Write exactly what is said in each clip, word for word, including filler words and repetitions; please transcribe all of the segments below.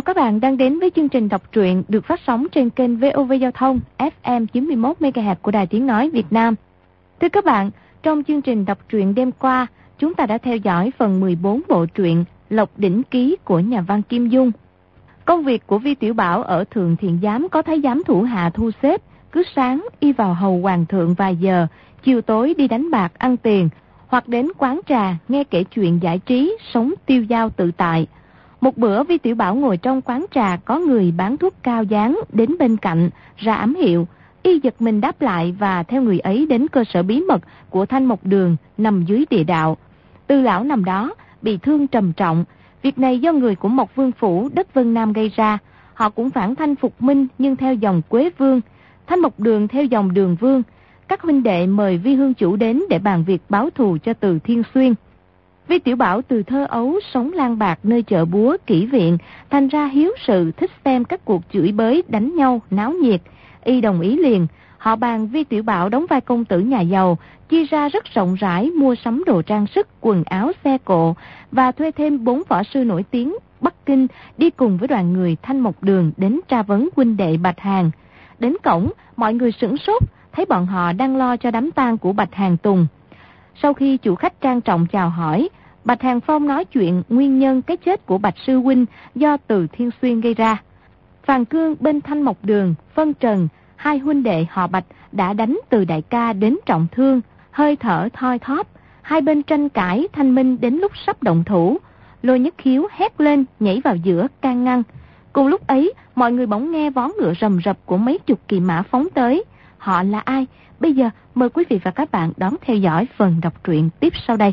Chào các bạn đang đến với chương trình đọc truyện được phát sóng trên kênh vê o vê Giao thông ép em chín mươi mốt mê ga héc của Đài Tiếng nói Việt Nam. Thưa các bạn, trong chương trình đọc truyện đêm qua, chúng ta đã theo dõi phần mười bốn bộ truyện Lộc Đỉnh Ký của nhà văn Kim Dung. Công việc của Vi Tiểu Bảo ở Thượng Thiện Giám có thái giám thủ hạ thu xếp, cứ sáng y vào hầu hoàng thượng vài giờ, chiều tối đi đánh bạc ăn tiền, hoặc đến quán trà nghe kể chuyện giải trí, sống tiêu dao tự tại. Một bữa Vi Tiểu Bảo ngồi trong quán trà, có người bán thuốc cao dáng đến bên cạnh, ra ám hiệu, y giật mình đáp lại và theo người ấy đến cơ sở bí mật của Thanh Mộc Đường nằm dưới địa đạo. Tư lão nằm đó, bị thương trầm trọng, việc này do người của Mộc Vương Phủ, đất Vân Nam gây ra, họ cũng phản Thanh phục Minh nhưng theo dòng Quế Vương, Thanh Mộc Đường theo dòng Đường Vương, các huynh đệ mời Vi Hương Chủ đến để bàn việc báo thù cho Từ Thiên Xuyên. Vi Tiểu Bảo từ thơ ấu sống lang bạc nơi chợ búa, kỹ viện, thành ra hiếu sự, thích xem các cuộc chửi bới, đánh nhau, náo nhiệt. Y đồng ý liền, họ bàn Vi Tiểu Bảo đóng vai công tử nhà giàu, chia ra rất rộng rãi mua sắm đồ trang sức, quần áo, xe cộ và thuê thêm bốn võ sư nổi tiếng Bắc Kinh đi cùng với đoàn người Thanh Mộc Đường đến tra vấn huynh đệ Bạch Hàng. Đến cổng, mọi người sửng sốt, thấy bọn họ đang lo cho đám tang của Bạch Hàng Tùng. Sau khi chủ khách trang trọng chào hỏi, Bạch Hàng Phong nói chuyện nguyên nhân cái chết của Bạch Sư Huynh do Từ Thiên Xuyên gây ra. Phàn Cương bên Thanh Mộc Đường, phân trần, hai huynh đệ họ Bạch đã đánh Từ đại ca đến trọng thương, hơi thở thoi thóp, hai bên tranh cãi thanh minh đến lúc sắp động thủ. Lôi Nhất Khiếu hét lên, nhảy vào giữa, can ngăn. Cùng lúc ấy, mọi người bỗng nghe vó ngựa rầm rập của mấy chục kỵ mã phóng tới. Họ là ai? Bây giờ mời quý vị và các bạn đón theo dõi phần đọc truyện tiếp sau đây.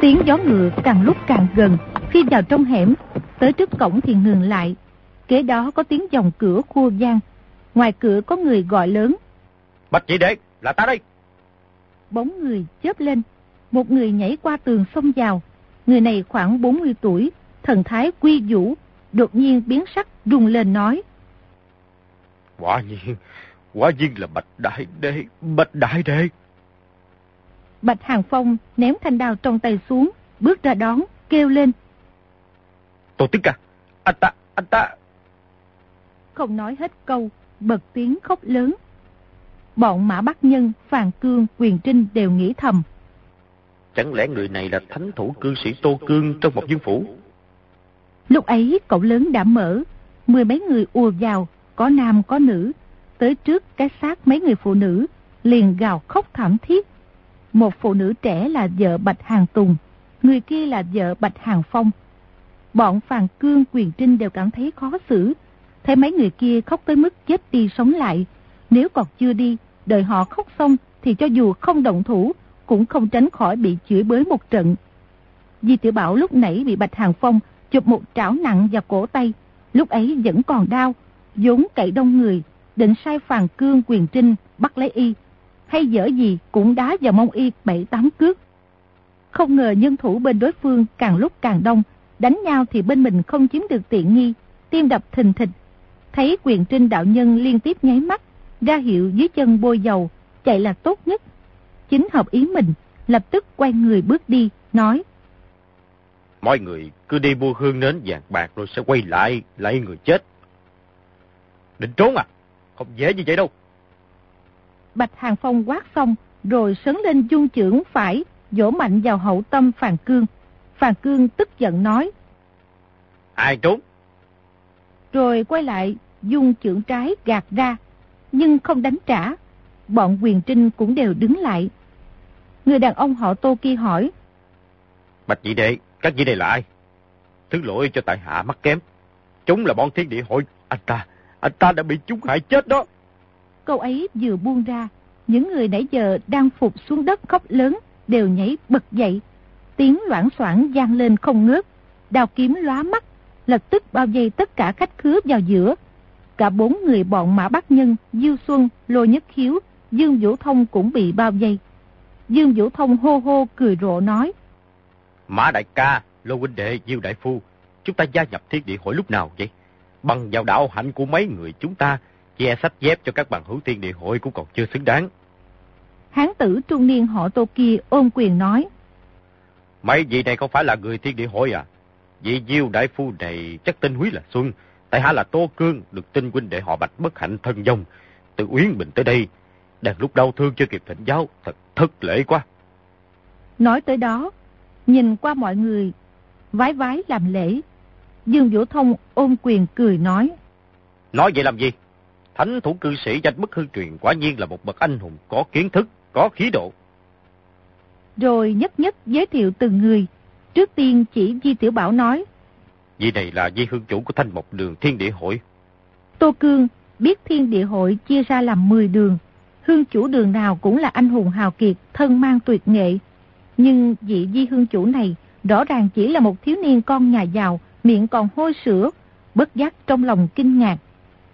Tiếng gió ngựa càng lúc càng gần, khi vào trong hẻm, tới trước cổng thì ngừng lại. Kế đó có tiếng dòng cửa khua vang, ngoài cửa có người gọi lớn: "Bạch Nhị Đệ, là ta đây!" Bóng người chớp lên, một người nhảy qua tường xông vào. Người này khoảng bốn mươi tuổi, thần thái quy vũ, đột nhiên biến sắc, rung lên nói: "Quả nhiên, quả nhiên là Bạch Đại Đế, Bạch Đại Đế." Bạch Hàng Phong ném thanh đao trong tay xuống, bước ra đón, kêu lên: "Tô Tiến ca, anh ta, anh ta." Không nói hết câu, bật tiếng khóc lớn. Bọn Mã Bắc Nhân, Phàn Cương, Quyền Trinh đều nghĩ thầm: chẳng lẽ người này là thánh thủ cư sĩ Tô Cương trong một dương phủ? Lúc ấy cổng lớn đã mở, mười mấy người ùa vào, có nam có nữ, tới trước cái xác mấy người phụ nữ, liền gào khóc thảm thiết. Một phụ nữ trẻ là vợ Bạch Hàng Tùng, người kia là vợ Bạch Hàng Phong. Bọn Phàn Cương, Quyền Trinh đều cảm thấy khó xử, thấy mấy người kia khóc tới mức chết đi sống lại. Nếu còn chưa đi, đợi họ khóc xong thì cho dù không động thủ cũng không tránh khỏi bị chửi bới một trận. Vi Tiểu Bảo lúc nãy bị Bạch Hàng Phong chụp một trảo nặng vào cổ tay, lúc ấy vẫn còn đau, vốn cậy đông người, định sai Phàn Cương, Quyền Trinh bắt lấy y, hay dở gì cũng đá vào mông y bảy tám cước. Không ngờ nhân thủ bên đối phương càng lúc càng đông, đánh nhau thì bên mình không chiếm được tiện nghi, tim đập thình thịch. Thấy Quyền Trinh đạo nhân liên tiếp nháy mắt, ra hiệu dưới chân bôi dầu, chạy là tốt nhất. Chính hợp ý mình, lập tức quay người bước đi, nói: "Mọi người cứ đi mua hương nến vàng bạc rồi sẽ quay lại, lấy người chết. Định trốn à? Không dễ như vậy đâu." Bạch Hàng Phong quát xong, rồi sấn lên dung chưởng phải, vỗ mạnh vào hậu tâm Phàn Cương. Phàn Cương tức giận nói: "Ai trốn?" Rồi quay lại, dung chưởng trái gạt ra, nhưng không đánh trả. Bọn Quyền Trinh cũng đều đứng lại. Người đàn ông họ Tô kia hỏi: "Bạch Nhị Đệ, các vị đây là ai? Thứ lỗi cho tại hạ mắc kém. Chúng là bọn Thiên Địa Hội. Anh ta, anh ta đã bị chúng hại chết đó." Câu ấy vừa buông ra, những người nãy giờ đang phục xuống đất khóc lớn đều nhảy bật dậy. Tiếng loảng xoảng vang lên không ngớt, đao kiếm lóa mắt, lập tức bao vây tất cả khách khứa vào giữa. Cả bốn người bọn Mã Bắc Nhân, Diêu Xuân, Lôi Nhất Khiếu, Dương Vũ Thông cũng bị bao vây. Dương Vũ Thông hô hô cười rộ nói: "Mã đại ca, Lô huynh đệ, Diêu đại phu, chúng ta gia nhập Thiên Địa Hội lúc nào vậy? Bằng vào đạo hạnh của mấy người chúng ta, che sách dép cho các bằng hữu Thiên Địa Hội cũng còn chưa xứng đáng. Hán tử trung niên họ Tô kia ôm quyền nói: Mấy vị này không phải là người Thiên Địa Hội à? Vị Diêu đại phu này chắc tên Húy là Xuân, tại hạ là Tô Cương, được tin huynh đệ họ Bạch bất hạnh thân vong, từ Uyên Bình tới đây, đang lúc đau thương chưa kịp thỉnh giáo, thật thất lễ quá. Nói tới đó, nhìn qua mọi người, vái vái làm lễ. Dương Vũ Thông ôm quyền cười nói: Nói vậy làm gì? Thánh thủ cư sĩ danh bất hư truyền, quả nhiên là một bậc anh hùng có kiến thức, có khí độ. Rồi nhất nhất giới thiệu từng người. Trước tiên chỉ Vi Tiểu Bảo nói: Vị này là Vi hương chủ của Thanh Mộc Đường Thiên Địa Hội. Tô Cương biết Thiên Địa Hội chia ra làm mười đường, hương chủ đường nào cũng là anh hùng hào kiệt, thân mang tuyệt nghệ. Nhưng vị Vi hương chủ này rõ ràng chỉ là một thiếu niên con nhà giàu, miệng còn hôi sữa, bất giác trong lòng kinh ngạc,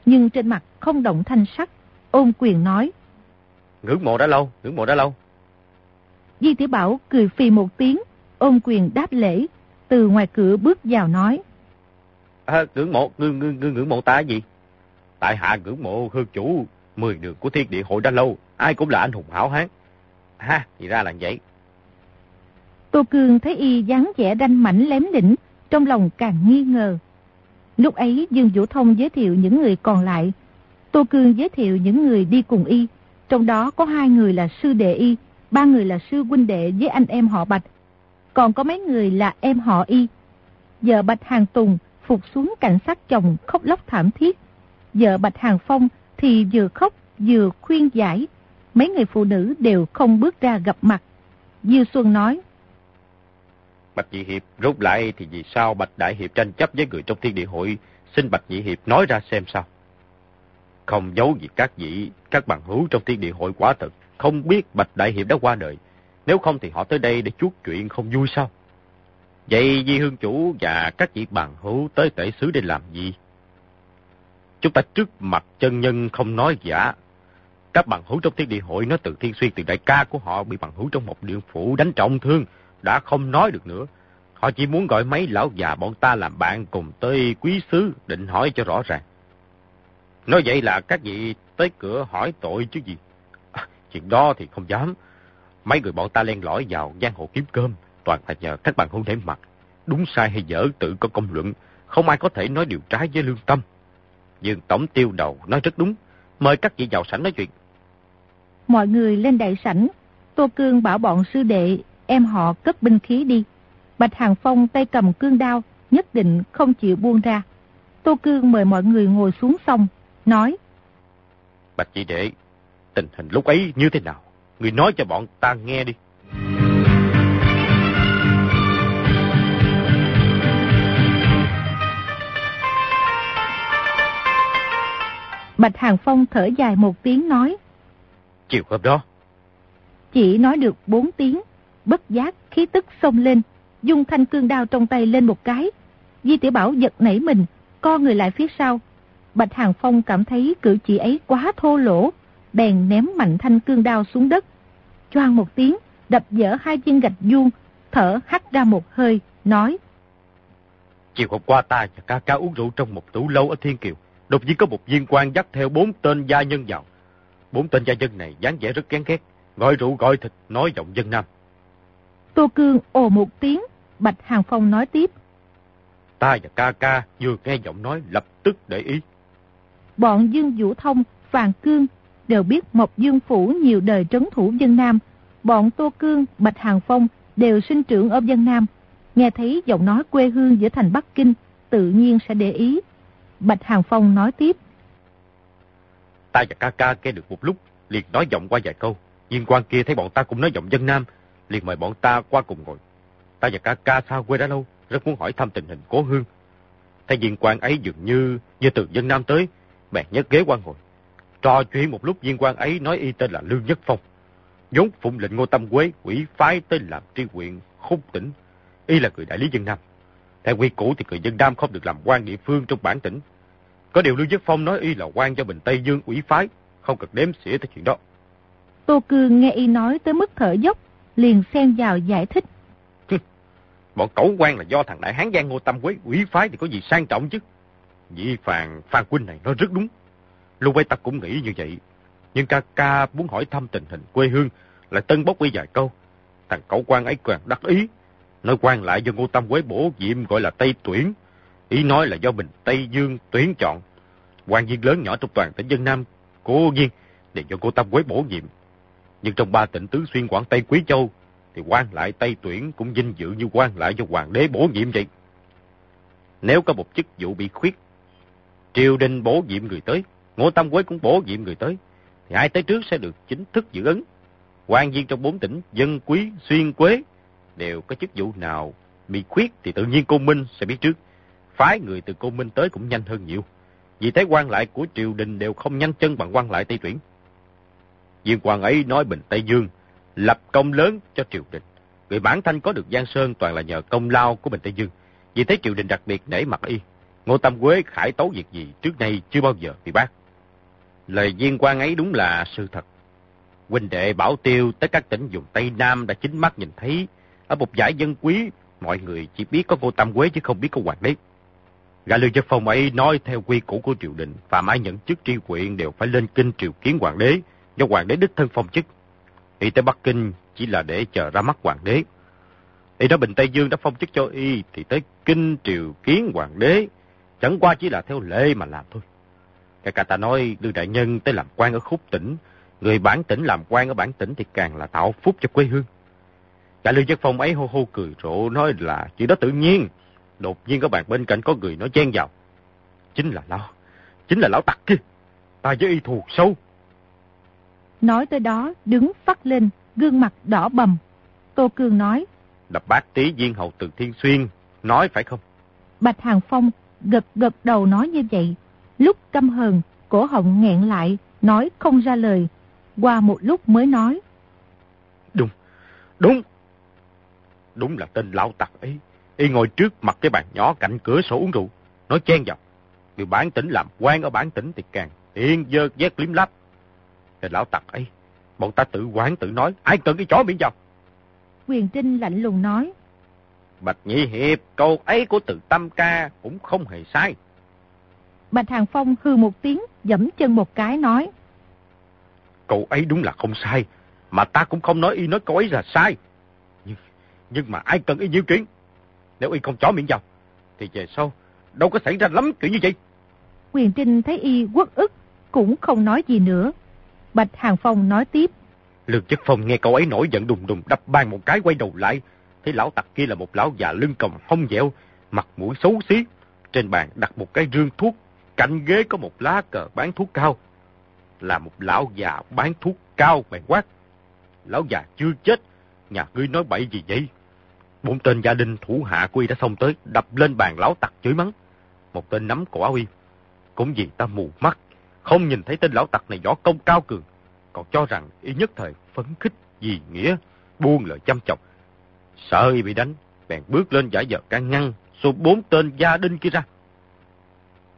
nhưng trên mặt không động thanh sắc, ôm quyền nói: Ngưỡng mộ đã lâu, ngưỡng mộ đã lâu. Vi Tiểu Bảo cười phì một tiếng, ôm quyền đáp lễ, từ ngoài cửa bước vào nói: À, ngưỡng mộ, ngưỡng, ngưỡng, ngưỡng mộ ta gì? Tại hạ ngưỡng mộ hương chủ mười đường của Thiên Địa Hội đã lâu, ai cũng là anh hùng hảo hán. Ha, thì ra là vậy. Tô Cương thấy y dáng vẻ đanh mảnh lém đỉnh, trong lòng càng nghi ngờ. Lúc ấy Dương Vũ Thông giới thiệu những người còn lại, Tô Cương giới thiệu những người đi cùng y, trong đó có hai người là sư đệ y, ba người là sư huynh đệ với anh em họ Bạch, còn có mấy người là em họ y. Vợ Bạch Hàng Tùng phục xuống cảnh sát chồng khóc lóc thảm thiết, vợ Bạch Hàng Phong thì vừa khóc vừa khuyên giải, mấy người phụ nữ đều không bước ra gặp mặt. Diêu Xuân nói: Bạch nhị hiệp, rút lại thì vì sao Bạch đại hiệp tranh chấp với người trong Thiên Địa Hội, xin Bạch nhị hiệp nói ra xem sao. Không giấu gì các vị, các bằng hữu trong Thiên Địa Hội quả thật không biết Bạch đại hiệp đã qua đời, nếu không thì họ tới đây để chuốt chuyện không vui sao? Vậy Vi hương chủ và các vị bằng hữu tới tể xứ để làm gì? Chúng ta trước mặt chân nhân không nói giả, các bằng hữu trong Thiên Địa Hội nói Từ Thiên Xuyên, từ đại ca của họ bị bằng hữu trong một điện phủ đánh trọng thương, đã không nói được nữa. Họ chỉ muốn gọi mấy lão già bọn ta làm bạn cùng tới quý xứ, định hỏi cho rõ ràng. Nói vậy là các vị tới cửa hỏi tội chứ gì? À, chuyện đó thì không dám. Mấy người bọn ta len lỏi vào giang hồ kiếm cơm, toàn là nhờ các bạn hữu để mặt, đúng sai hay dở tự có công luận, không ai có thể nói điều trái với lương tâm. Dương tổng tiêu đầu nói rất đúng, mời các vị vào sảnh nói chuyện. Mọi người lên đại sảnh, Tô Cương bảo bọn sư đệ em họ cất binh khí đi. Bạch Hàng Phong tay cầm cương đao, nhất định không chịu buông ra. Tô Cương mời mọi người ngồi xuống xong, nói: Bạch chị đệ, tình hình lúc ấy như thế nào? Người nói cho bọn ta nghe đi. Bạch Hàng Phong thở dài một tiếng nói: Chiều hôm đó. Chỉ nói được bốn tiếng, bất giác khí tức xông lên, dung thanh cương đao trong tay lên một cái. Vi Tiểu Bảo giật nảy mình, co người lại phía sau. Bạch Hàng Phong cảm thấy cử chỉ ấy quá thô lỗ, bèn ném mạnh thanh cương đao xuống đất. Choang một tiếng, đập vỡ hai viên gạch vuông, thở hắt ra một hơi, nói: Chiều hôm qua ta và ca ca uống rượu trong một tủ lâu ở Thiên Kiều, đột nhiên có một viên quan dắt theo bốn tên gia nhân vào. Bốn tên gia nhân này dáng vẻ rất gán ghét, gọi rượu gọi thịt, nói giọng Dân Nam. Tô Cương ồ một tiếng, Bạch Hàng Phong nói tiếp: Ta và ca ca vừa nghe giọng nói lập tức để ý. Bọn Dương Vũ Thông, Phàn Cương đều biết Mộc Vương Phủ nhiều đời trấn thủ Dân Nam. Bọn Tô Cương, Bạch Hàng Phong đều sinh trưởng ở Dân Nam, nghe thấy giọng nói quê hương giữa thành Bắc Kinh, tự nhiên sẽ để ý. Bạch Hàng Phong nói tiếp: Ta và ca ca nghe được một lúc, liền nói giọng qua vài câu. Viên quan kia thấy bọn ta cũng nói giọng Dân Nam, liền mời bọn ta qua cùng ngồi. Ta và ca ca xa quê đã lâu, rất muốn hỏi thăm tình hình cố hương. Thấy viên quan ấy dường như như từ Dân Nam tới, bèn nhấc ghế qua ngồi. Trò chuyện một lúc, viên quan ấy nói y tên là Lưu Nhất Phong, vốn phụng lệnh Ngô Tam Quế quỷ phái tới làm tri huyện Khung tỉnh, y là người đại lý Dân Nam. Theo quy củ thì người Dân Nam không được làm quan địa phương trong bản tỉnh, có điều Lưu Nhất Phong nói y là quan do Bình Tây Dương quỷ phái, không cần đếm xỉa tới chuyện đó. Tô Cương nghe y nói tới mức thở dốc, liền xen vào giải thích: Bọn cẩu quan là do thằng đại hán giang Ngô Tam Quế quỷ phái thì có gì sang trọng chứ. Vị Phàn Phan huynh này nói rất đúng, Lưu Quế Tập cũng nghĩ như vậy, nhưng ca ca muốn hỏi thăm tình hình quê hương, lại tân bốc với vài câu. Thằng cậu quan ấy càng đắc ý, nói quan lại do Ngô Tam Quế bổ nhiệm gọi là Tây Tuyển, ý nói là do mình Tây Dương tuyển chọn. Quan viên lớn nhỏ trong toàn tỉnh Dân Nam cố nhiên đều do Ngô Tam Quế bổ nhiệm, nhưng trong ba tỉnh Tứ Xuyên, Quảng Tây, Quý Châu thì quan lại Tây Tuyển cũng vinh dự như quan lại do hoàng đế bổ nhiệm vậy. Nếu có một chức vụ bị khuyết, triều đình bổ nhiệm người tới, Ngô Tam Quế cũng bổ nhiệm người tới, thì ai tới trước sẽ được chính thức giữ ấn. Quan viên trong bốn tỉnh Dân, Quý, Xuyên, Quế đều có chức vụ nào bị khuyết thì tự nhiên Côn Minh sẽ biết trước, phái người từ Côn Minh tới cũng nhanh hơn nhiều. Vì thế quan lại của triều đình đều không nhanh chân bằng quan lại Tây Tuyển. Viên quan ấy nói bình Tây Dương lập công lớn cho triều đình, người Bản Thanh có được Giang Sơn toàn là nhờ công lao của bình Tây Dương, vì thế triều đình đặc biệt nể mặt y. Ngô Tam Quế khải tấu việc gì trước nay chưa bao giờ bị bác. Lời viên quan ấy đúng là sự thật. Huynh đệ Bảo Tiêu tới các tỉnh vùng Tây Nam đã chính mắt nhìn thấy. Ở một giải dân quý, mọi người chỉ biết có Ngô Tam Quế chứ không biết có hoàng đế. Gã Lưu Nhất Phong ấy nói theo quy củ của triều đình, phàm ai nhận chức tri huyện đều phải lên kinh triều kiến hoàng đế, do hoàng đế đích thân phong chức. Y tới Bắc Kinh chỉ là để chờ ra mắt hoàng đế. Y đó bình Tây Dương đã phong chức cho y thì tới kinh triều kiến hoàng đế chẳng qua chỉ là theo lệ mà làm thôi. Cả cả ta nói Lưu đại nhân tới làm quan ở khúc tỉnh, người bản tỉnh làm quan ở bản tỉnh thì càng là tạo phúc cho quê hương. Cả Lưu Nhất Phong ấy hô hô cười rộ nói là chuyện đó tự nhiên. Đột nhiên các bạn bên cạnh có người nói chen vào, chính là lão, chính là lão tặc kia, ta với y thù sâu. Nói tới đó đứng phắt lên, gương mặt đỏ bầm. Tô Cương nói, là bác tí viên hầu Từ Thiên Xuyên nói phải không? Bạch Hàng Phong gật gật đầu nói như vậy. Lúc căm hờn, cổ họng nghẹn lại, nói không ra lời. Qua một lúc mới nói, Đúng, đúng Đúng là tên lão tặc ấy. Y ngồi trước mặt cái bàn nhỏ cạnh cửa sổ uống rượu, nói chen vào, người bản tỉnh làm quan ở bản tỉnh thì càng yên dơ vét liếm láp. Cái lão tặc ấy, bọn ta tự quản tự nói, ai cần cái chó miệng vào. Quyền Trinh lạnh lùng nói, Bạch Nhị Hiệp, câu ấy của Từ Tam ca cũng không hề sai. Bạch Hàng Phong hư một tiếng, giẫm chân một cái nói, câu ấy đúng là không sai, mà ta cũng không nói y nói câu ấy là sai. Nhưng, nhưng mà ai cần y nhiêu kiến. Nếu y không chó miệng vào thì về sau đâu có xảy ra lắm kiểu như vậy. Quyền Trinh thấy y uất ức cũng không nói gì nữa. Bạch Hàng Phong nói tiếp, Lưu Nhất Phong nghe cậu ấy nổi giận đùng đùng đập bàn một cái, quay đầu lại thấy lão tặc kia là một lão già lưng còng hông dẻo, mặt mũi xấu xí, trên bàn đặt một cái rương thuốc, cạnh ghế có một lá cờ bán thuốc cao. Là một lão già bán thuốc cao, bèn quát, lão già chưa chết, nhà ngươi nói bậy gì vậy? Bốn tên gia đình thủ hạ của y đã xông tới, đập lên bàn lão tặc chửi mắng. Một tên nắm cổ áo y, cũng vì ta mù mắt, không nhìn thấy tên lão tặc này võ công cao cường, còn cho rằng y nhất thời phấn khích vì nghĩa, buông lời chăm chọc, sợ y bị đánh, bèn bước lên giả vờ can ngăn, xô bốn tên gia đình kia ra.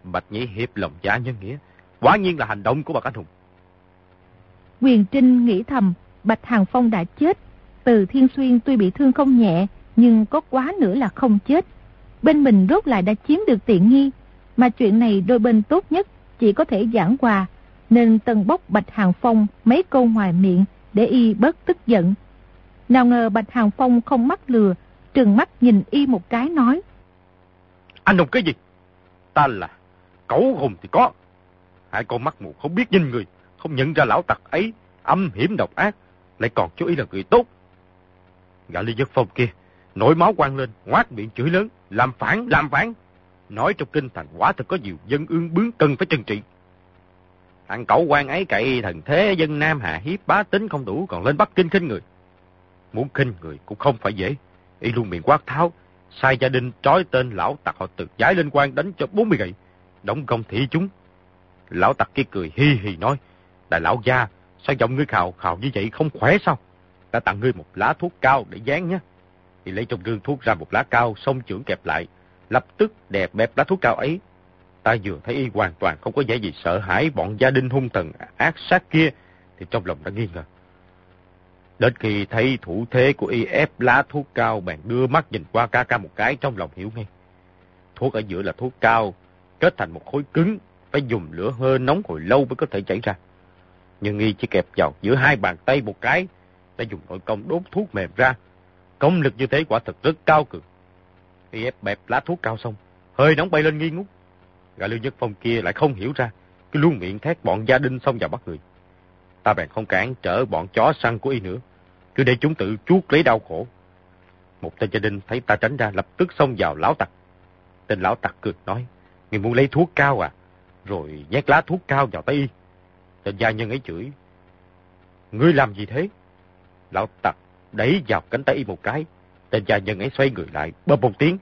Bạch Nhị Hiệp lòng dạ nhân nghĩa, quả nhiên là hành động của bậc anh hùng. Quyền Trinh nghĩ thầm, Bạch Hàng Phong đã chết, Từ Thiên Xuyên tuy bị thương không nhẹ, nhưng có quá nữa là không chết. Bên mình rốt lại đã chiếm được tiện nghi, mà chuyện này đôi bên tốt nhất chỉ có thể giảng hòa, nên tần bốc Bạch Hàng Phong mấy câu ngoài miệng để y bớt tức giận. Nào ngờ Bạch Hàng Phong không mắc lừa, trừng mắt nhìn y một cái nói, anh hùng cái gì? Ta là cẩu hùng thì có, hai con mắt mù không biết nhìn người, không nhận ra lão tặc ấy âm hiểm độc ác, lại còn chú ý là người tốt. Gã Lý Nhất Phong kia nổi máu quang lên, ngoác miệng chửi lớn, làm phản, làm phản. Nói trong kinh thành quả thật có nhiều dân ương bướng cần phải trừng trị. Thằng cẩu quan ấy cậy thần thế Dân Nam hạ hiếp bá tính không đủ, còn lên Bắc Kinh khinh người. Muốn khinh người cũng không phải dễ. Y luôn miệng quát tháo, sai gia đình trói tên lão tặc họ Từ giải lên quan đánh cho bốn mươi gậy, đóng công thị chúng. Lão tặc kia cười hi hi nói, đại lão gia, sao giọng ngươi khào khào như vậy không khỏe sao? Ta tặng ngươi một lá thuốc cao để dán nhé. Thì lấy trong rương thuốc ra một lá cao, song chưởng kẹp lại, lập tức đẹp bẹp lá thuốc cao ấy. Ta vừa thấy y hoàn toàn không có vẻ gì sợ hãi bọn gia đình hung thần ác sát kia, thì trong lòng đã nghi ngờ. Đến khi thấy thủ thế của y ép lá thuốc cao, bèn đưa mắt nhìn qua ca ca một cái, trong lòng hiểu ngay. Thuốc ở giữa là thuốc cao, kết thành một khối cứng, phải dùng lửa hơi nóng hồi lâu mới có thể chảy ra. Nhưng y chỉ kẹp vào giữa hai bàn tay một cái, đã dùng nội công đốt thuốc mềm ra. Công lực như thế quả thật rất cao cường. Y ép bẹp lá thuốc cao xong, hơi nóng bay lên nghi ngút. Gã Lưu Nhất Phong kia lại không hiểu ra, cứ luôn miệng thét bọn gia đình xông vào bắt người. Ta bèn không cản trở bọn chó săn của y nữa, cứ để chúng tự chuốc lấy đau khổ. Một tên gia đình thấy ta tránh ra lập tức xông vào lão tặc. Tên lão tặc cười nói, người muốn lấy thuốc cao à? Rồi nhét lá thuốc cao vào tay y. Tên gia nhân ấy chửi, ngươi làm gì thế? Lão tặc đẩy vào cánh tay y một cái. Tên gia nhân ấy xoay người lại, bơm một tiếng,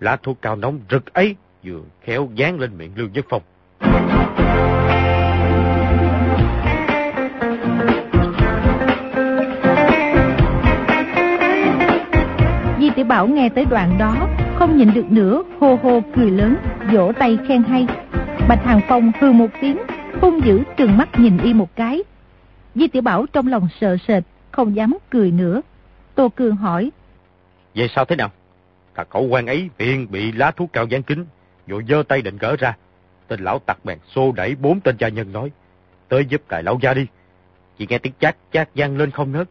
lá thuốc cao nóng rực ấy vừa khéo dán lên miệng Lưu Nhất Phong. Vi Tiểu Bảo nghe tới đoạn đó không nhịn được nữa, hô hô cười lớn, vỗ tay khen hay. Bạch Hàng Phong hừ một tiếng, hung dữ trừng mắt nhìn y một cái. Vi Tiểu Bảo trong lòng sợ sệt, không dám cười nữa. Tô Cương hỏi, vậy sao thế nào? Thằng cậu quan ấy miệng bị lá thuốc cao dán kín, vội giơ tay định gỡ ra. Tên lão tặc bèn xô đẩy bốn tên gia nhân nói, tới giúp đại lão gia đi. Chỉ nghe tiếng chát chát vang lên không nớt.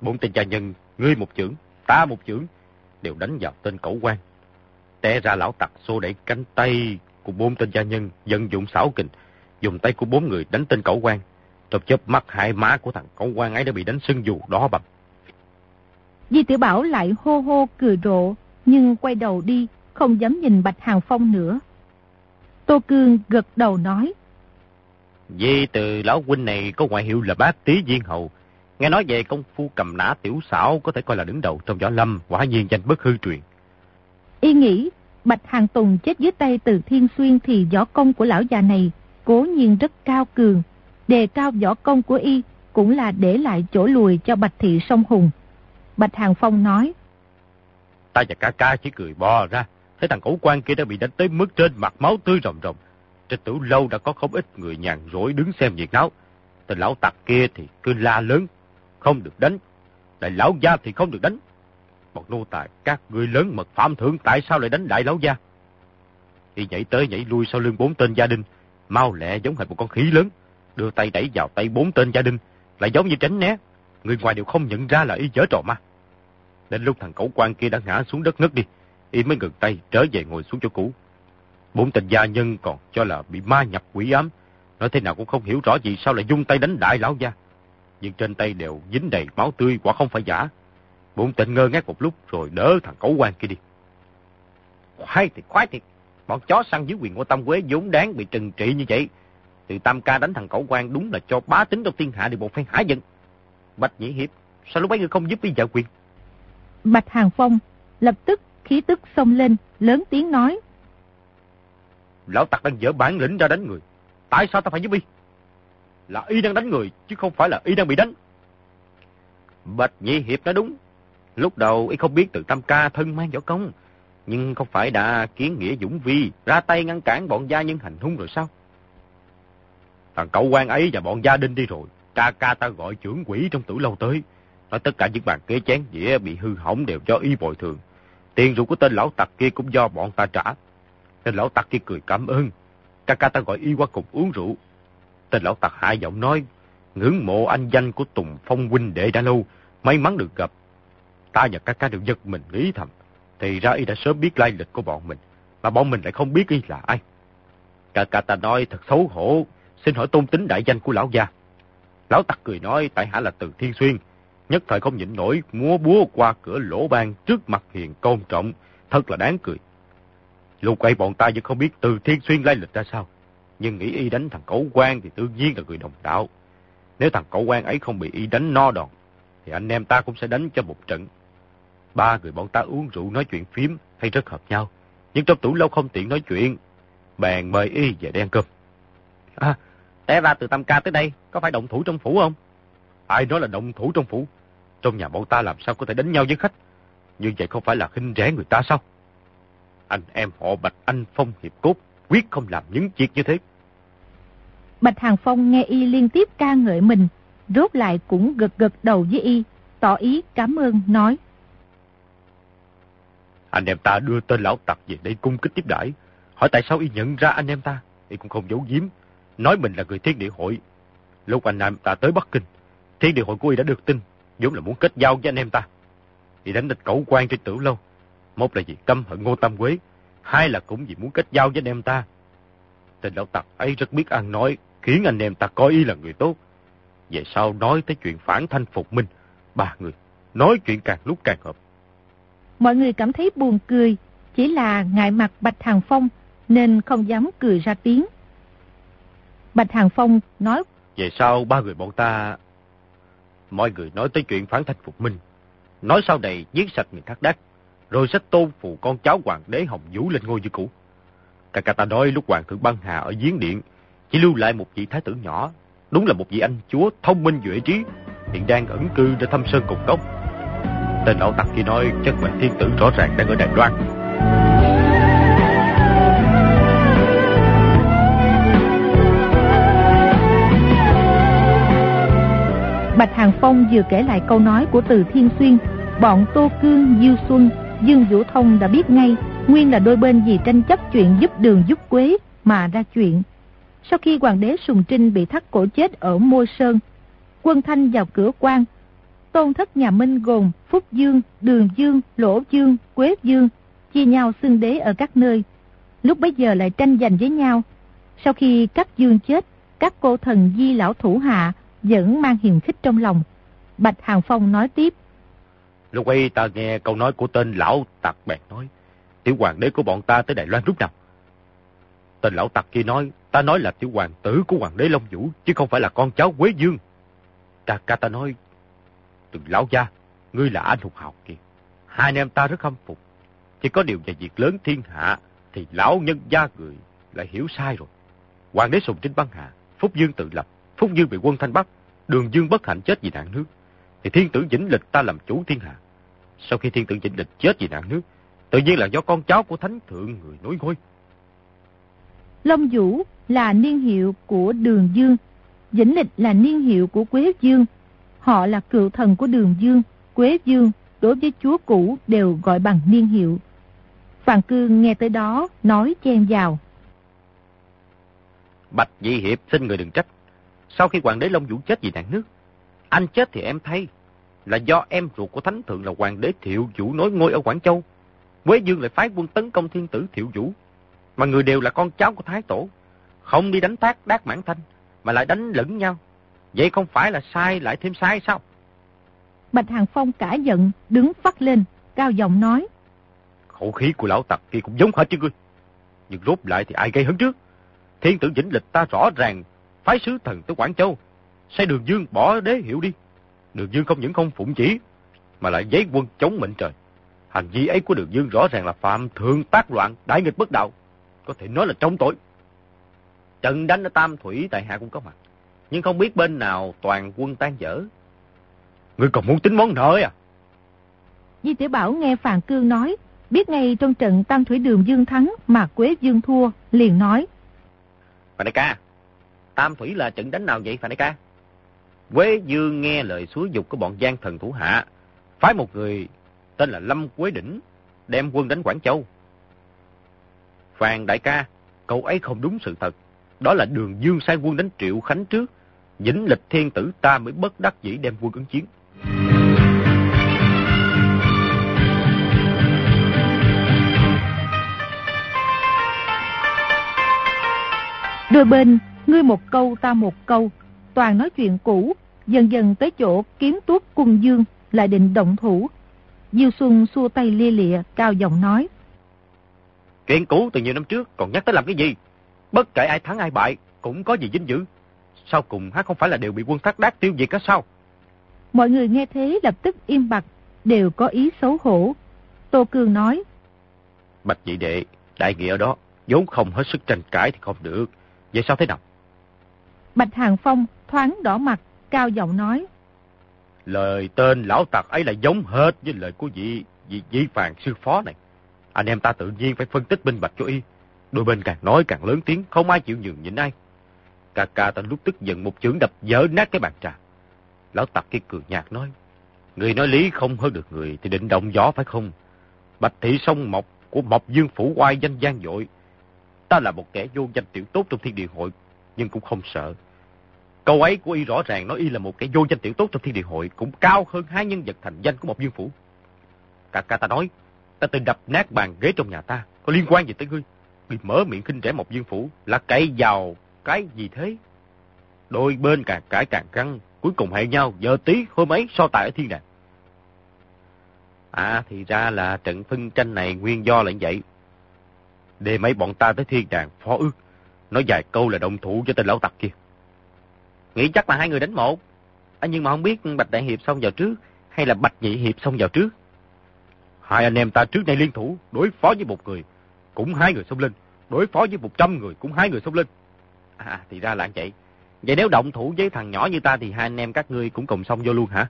Bốn tên gia nhân, ngươi một chưởng, ta một chưởng, đều đánh vào tên cẩu quan. Té ra lão tặc xô đẩy cánh tay của bốn tên gia nhân, vận dụng xảo kình, dùng tay của bốn người đánh tên cẩu quan. Trong chớp mắt, hai má của thằng cẩu quan ấy đã bị đánh sưng dù đỏ bầm. Vi Tiểu Bảo lại hô hô cười rộ, nhưng quay đầu đi, không dám nhìn Bạch Hàng Phong nữa. Tô Cương gật đầu nói, vì từ lão huynh này có ngoại hiệu là Bát Tý Viên Hầu, nghe nói về công phu cầm nã tiểu xảo có thể coi là đứng đầu trong võ lâm, quả nhiên danh bất hư truyền. Y nghĩ Bạch Hàng Tùng chết dưới tay Từ Thiên Xuyên thì võ công của lão già này cố nhiên rất cao cường, đề cao võ công của y cũng là để lại chỗ lùi cho Bạch thị song hùng. Bạch Hàng Phong nói, ta và ca ca chỉ cười bò ra, thấy thằng cẩu quan kia đã bị đánh tới mức trên mặt máu tươi ròng ròng. Trên tử lâu đã có không ít người nhàn rỗi đứng xem nhiệt náo. Tên lão tặc kia thì cứ la lớn, không được đánh, đại lão gia thì không được đánh. Bọn nô tài các ngươi lớn mật phạm thượng, tại sao lại đánh đại lão gia? Y nhảy tới nhảy lui sau lưng bốn tên gia đình, mau lẹ giống hệt một con khỉ lớn, đưa tay đẩy vào tay bốn tên gia đình, lại giống như tránh né, người ngoài đều không nhận ra là y giở trò ma. Đến lúc thằng cẩu quan kia đã ngã xuống đất ngất đi, y mới ngừng tay trở về ngồi xuống chỗ cũ. Bốn tên gia nhân còn cho là bị ma nhập quỷ ám, nói thế nào cũng không hiểu rõ vì sao lại dung tay đánh đại lão gia, nhưng trên tay đều dính đầy máu tươi, quả không phải giả. Bốn tên ngơ ngác một lúc rồi đỡ thằng cẩu quan kia đi. Khoái thiệt, khoái thiệt, bọn chó săn dưới quyền Ngô Tam Quế vốn đáng bị trừng trị như vậy, từ tam ca đánh thằng cẩu quan đúng là cho bá tính trong thiên hạ được một phen hả giận. Bạch Nhĩ Hiệp, sao lúc ấy ngươi không giúp y giải quyết? Bạch Hàng Phong lập tức khí tức xông lên, lớn tiếng nói, lão tặc đang dở bản lĩnh ra đánh người, tại sao ta phải giúp y? Là y đang đánh người chứ không phải là y đang bị đánh. Bạch Nhĩ Hiệp nói đúng, lúc đầu y không biết Từ tam ca thân mang võ công, nhưng không phải đã kiến nghĩa dũng vi ra tay ngăn cản bọn gia nhân hành hung rồi sao? Thằng cậu quan ấy và bọn gia đình đi rồi, ca ca ta gọi trưởng quỷ trong tử lâu tới, nói tất cả những bàn kế chén dĩa bị hư hỏng đều cho y bồi thường, tiền rượu của tên lão tặc kia cũng do bọn ta trả. Tên lão tặc kia cười cảm ơn, ca ca ta gọi y qua cùng uống rượu. Tên lão tặc hạ giọng nói, ngưỡng mộ anh danh của Tùng Phong huynh đệ đã lâu, may mắn được gặp. Ta và ca ca đều giật mình nghĩ thầm, thì ra y đã sớm biết lai lịch của bọn mình, mà bọn mình lại không biết y là ai. Ca ca ta nói thật xấu hổ, xin hỏi tôn tính đại danh của lão gia. Lão tặc cười nói, tại hạ là Từ Thiên Xuyên, nhất thời không nhịn nổi múa búa qua cửa lỗ ban trước mặt hiền tôn trọng, thật là đáng cười. Lúc ấy bọn ta vẫn không biết Từ Thiên Xuyên lai lịch ra sao, nhưng nghĩ y đánh thằng cẩu quan thì tự nhiên là người đồng đạo. Nếu thằng cẩu quan ấy không bị y đánh no đòn, thì anh em ta cũng sẽ đánh cho một trận. Ba người bọn ta uống rượu nói chuyện phím hay rất hợp nhau, nhưng trong tủ lâu không tiện nói chuyện, bèn mời y về đen cơm. À, té ra Từ tam ca tới đây, có phải động thủ trong phủ không? Ai nói là động thủ trong phủ? Trong nhà bọn ta làm sao có thể đánh nhau với khách? Như vậy không phải là khinh rẻ người ta sao? Anh em họ Bạch anh phong hiệp cốt, quyết không làm những việc như thế. Bạch Hàng Phong nghe y liên tiếp ca ngợi mình, rốt lại cũng gật gật đầu với y, tỏ ý cảm ơn, nói, anh em ta đưa tên lão tặc về đây cung kính tiếp đãi, hỏi tại sao y nhận ra anh em ta, y cũng không giấu giếm, nói mình là người Thiên Địa Hội. Lúc anh em ta tới Bắc Kinh, Thiên Địa Hội của y đã được tin, vốn là muốn kết giao với anh em ta. Y đánh địch cẩu quan trên Tử Lâu, một là vì căm hận Ngô Tam Quế, hai là cũng vì muốn kết giao với anh em ta. Tên lão tặc ấy rất biết ăn nói, khiến anh em ta coi y là người tốt. Về sau nói tới chuyện phản Thanh phục Minh, ba người nói chuyện càng lúc càng hợp. Mọi người cảm thấy buồn cười, chỉ là ngại mặt Bạch Hàng Phong nên không dám cười ra tiếng. Bạch Hàng Phong nói, về sau ba người bọn ta, mọi người nói tới chuyện phản Thanh phục Minh, nói sau này giết sạch người Thác Đác, rồi sẽ tôn phụ con cháu hoàng đế Hồng Vũ lên ngôi như cũ. Cà cà ta nói lúc hoàng thượng Băng Hà ở Giếng Điện, chỉ lưu lại một vị thái tử nhỏ, đúng là một vị anh chúa thông minh duệ trí, hiện đang ẩn cư để thăm sơn cùng cốc. Tên lão tặc kia nói chất mệnh thiên tử rõ ràng đang ở Đài Loan. Bạch Hàng Phong vừa kể lại câu nói của Từ Thiên Xuyên, bọn Tô Cương, Diêu Xuân, Dương Vũ Thông đã biết ngay, nguyên là đôi bên vì tranh chấp chuyện giúp Đường giúp Quế mà ra chuyện. Sau khi hoàng đế Sùng Trinh bị thắt cổ chết ở Môi Sơn, quân Thanh vào cửa quan, tôn thất nhà Minh gồm Phúc Dương, Đường Dương, Lỗ Dương, Quế Dương chia nhau xưng đế ở các nơi. Lúc bấy giờ lại tranh giành với nhau. Sau khi các Dương chết, các cô thần Di lão thủ hạ vẫn mang hiềm khích trong lòng. Bạch Hàng Phong nói tiếp, lúc ấy ta nghe câu nói của tên lão tặc bèn nói, tiểu hoàng đế của bọn ta tới Đài Loan lúc nào? Tên lão tặc kia nói, ta nói là tiểu hoàng tử của hoàng đế Long Vũ, chứ không phải là con cháu Quế Dương. Cà cà ta nói, Từ lão gia, ngươi là anh hùng hào kiệt, hai anh em ta rất khâm phục. Chỉ có điều về việc lớn thiên hạ thì lão nhân gia người lại hiểu sai rồi. Hoàng đế Sùng Trinh băng hà, Phúc Dương tự lập, Phúc Dương bị quân Thanh bắt, Đường Dương bất hạnh chết vì nạn nước, thì thiên tử Vĩnh Lịch ta làm chủ thiên hạ. Sau khi thiên tử Vĩnh Lịch chết vì nạn nước, tự nhiên là do con cháu của thánh thượng người nối ngôi. Long Vũ là niên hiệu của Đường Dương, Vĩnh Lịch là niên hiệu của Quế Dương. Họ là cựu thần của Đường Dương, Quế Dương, đối với chúa cũ đều gọi bằng niên hiệu. Phàn Cương nghe tới đó, nói chen vào, Bạch Nhị Hiệp xin người đừng trách. Sau khi hoàng đế Long Vũ chết vì nạn nước, anh chết thì em thay, là do em ruột của thánh thượng là hoàng đế Thiệu Vũ nối ngôi ở Quảng Châu. Quế Dương lại phái quân tấn công thiên tử Thiệu Vũ, mà người đều là con cháu của thái tổ, không đi đánh Thác Đác Mãn Thanh, mà lại đánh lẫn nhau. Vậy không phải là sai lại thêm sai sao? Bạch Hàng Phong cả giận, đứng phắt lên, cao giọng nói, khẩu khí của lão tặc kia cũng giống hệt chứ ngươi, nhưng rốt lại thì ai gây hấn trước? Thiên tử Vĩnh Lịch ta rõ ràng phái sứ thần tới Quảng Châu, sai Đường Dương bỏ đế hiệu đi. Đường Dương không những không phụng chỉ, mà lại giấy quân chống mệnh trời. Hành vi ấy của Đường Dương rõ ràng là phạm thượng tác loạn, đại nghịch bất đạo, có thể nói là trọng tội. Trận đánh ở Tam Thủy tại hạ cũng có mặt, nhưng không biết bên nào toàn quân tan dở. Ngươi còn muốn tính món nợ à? Vi Tiểu Bảo nghe Phàn Cương nói, biết ngay trong trận Tam Thủy Đường Dương thắng mà Quế Dương thua, liền nói, Phàn đại ca, Tam Thủy là trận đánh nào vậy Phàn đại ca? Quế Dương nghe lời xúi dục của bọn gian thần thủ hạ, phái một người tên là Lâm Quế Đỉnh đem quân đánh Quảng Châu. Phàn đại ca, cậu ấy không đúng sự thật. Đó là Đường Dương sai quân đánh Triệu Khánh trước, Vĩnh Lịch thiên tử ta mới bất đắc dĩ đem quân ứng chiến. Đôi bên ngươi một câu ta một câu, toàn nói chuyện cũ, dần dần tới chỗ Kiếm Tuốt Cung Dương lại định động thủ. Diêu Xuân xua tay lia lịa, cao giọng nói, chuyện cũ từ nhiều năm trước còn nhắc tới làm cái gì? Bất kể ai thắng ai bại cũng có gì vinh dự, sau cùng há không phải là đều bị quân Thác Đác tiêu diệt cả sao? Mọi người nghe thế lập tức im bặt, đều có ý xấu hổ. Tô Cương nói, Bạch nhị đệ, đại nghĩa ở đó vốn không hết sức tranh cãi thì không được, vậy sao thế nào? Bạch Hàng Phong thoáng đỏ mặt, cao giọng nói, lời tên lão tặc ấy là giống hết với lời của vị vị vị Phàn sư phó này. Anh em ta tự nhiên phải phân tích minh bạch cho y. Đôi bên càng nói càng lớn tiếng, không ai chịu nhường nhịn ai. Cà cà ta lúc tức giận một chưởng đập vỡ nát cái bàn trà. Lão tặc kia cười nhạt nói, người nói lý không hơn được người thì định động gió phải không? Bạch thị sông Mộc của Mộc Vương Phủ oai danh vang dội, Ta là một kẻ vô danh tiểu tốt trong thiên địa hội, nhưng cũng không sợ. Câu ấy của y rõ ràng nói y là một kẻ vô danh tiểu tốt trong thiên địa hội, cũng cao hơn hai nhân vật thành danh của Mộc Vương Phủ. Cả ca ta nói, ta tự đập nát bàn ghế trong nhà ta, có liên quan gì tới ngươi? Ngươi mở miệng khinh rẻ Mộc Vương Phủ là cậy vào cái gì thế? Đôi bên càng cãi càng căng, cuối cùng hẹn nhau giờ tí hôm ấy so tài ở thiên đàng. À, thì ra là trận phân tranh này nguyên do là như vậy. Đêm ấy bọn ta tới thiên đàng phó ước, nói vài câu là động thủ cho tên lão tặc kia. Nghĩ chắc là hai người đánh một. À, nhưng mà không biết Bạch Đại Hiệp xong vào trước hay là Bạch Nhị Hiệp xong vào trước. Hai anh em ta trước nay liên thủ, đối phó với một người cũng hai người xông lên, đối phó với một trăm người cũng hai người xông lên. À, thì ra là như vậy. Vậy nếu động thủ với thằng nhỏ như ta thì hai anh em các ngươi cũng cùng xông vô luôn hả?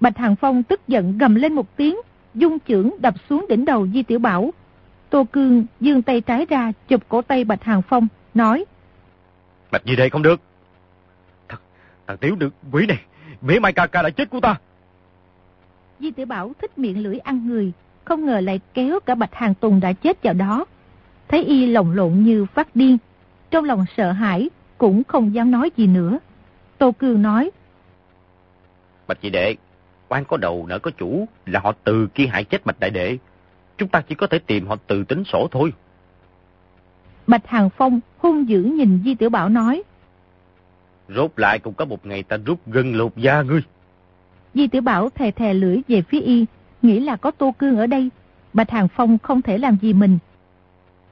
Bạch Hàng Phong tức giận gầm lên một tiếng, dung chưởng đập xuống đỉnh đầu Di Tiểu Bảo. Tô Cương giương tay trái ra chụp cổ tay Bạch Hàng Phong, nói: Bạch Di đây không được. Thật, thằng tiểu nữ quỷ này, mỉa mai ca ca đã chết của ta. Di Tiểu Bảo thích miệng lưỡi ăn người, không ngờ lại kéo cả Bạch Hàng Tùng đã chết vào đó. Thấy y lồng lộn như phát điên, trong lòng sợ hãi, cũng không dám nói gì nữa. Tô Cương nói: Bạch Di Đệ, oan có đầu nợ có chủ, là họ Từ kia hại chết Bạch Đại Đệ. Chúng ta chỉ có thể tìm họ Từ tính sổ thôi. Bạch Hàng Phong hung dữ nhìn Di Tiểu Bảo nói: Rốt lại cũng có một ngày ta rút gân lột da ngươi. Di Tiểu Bảo thè thè lưỡi về phía y, nghĩ là có Tô Cương ở đây, Bạch Hàng Phong không thể làm gì mình.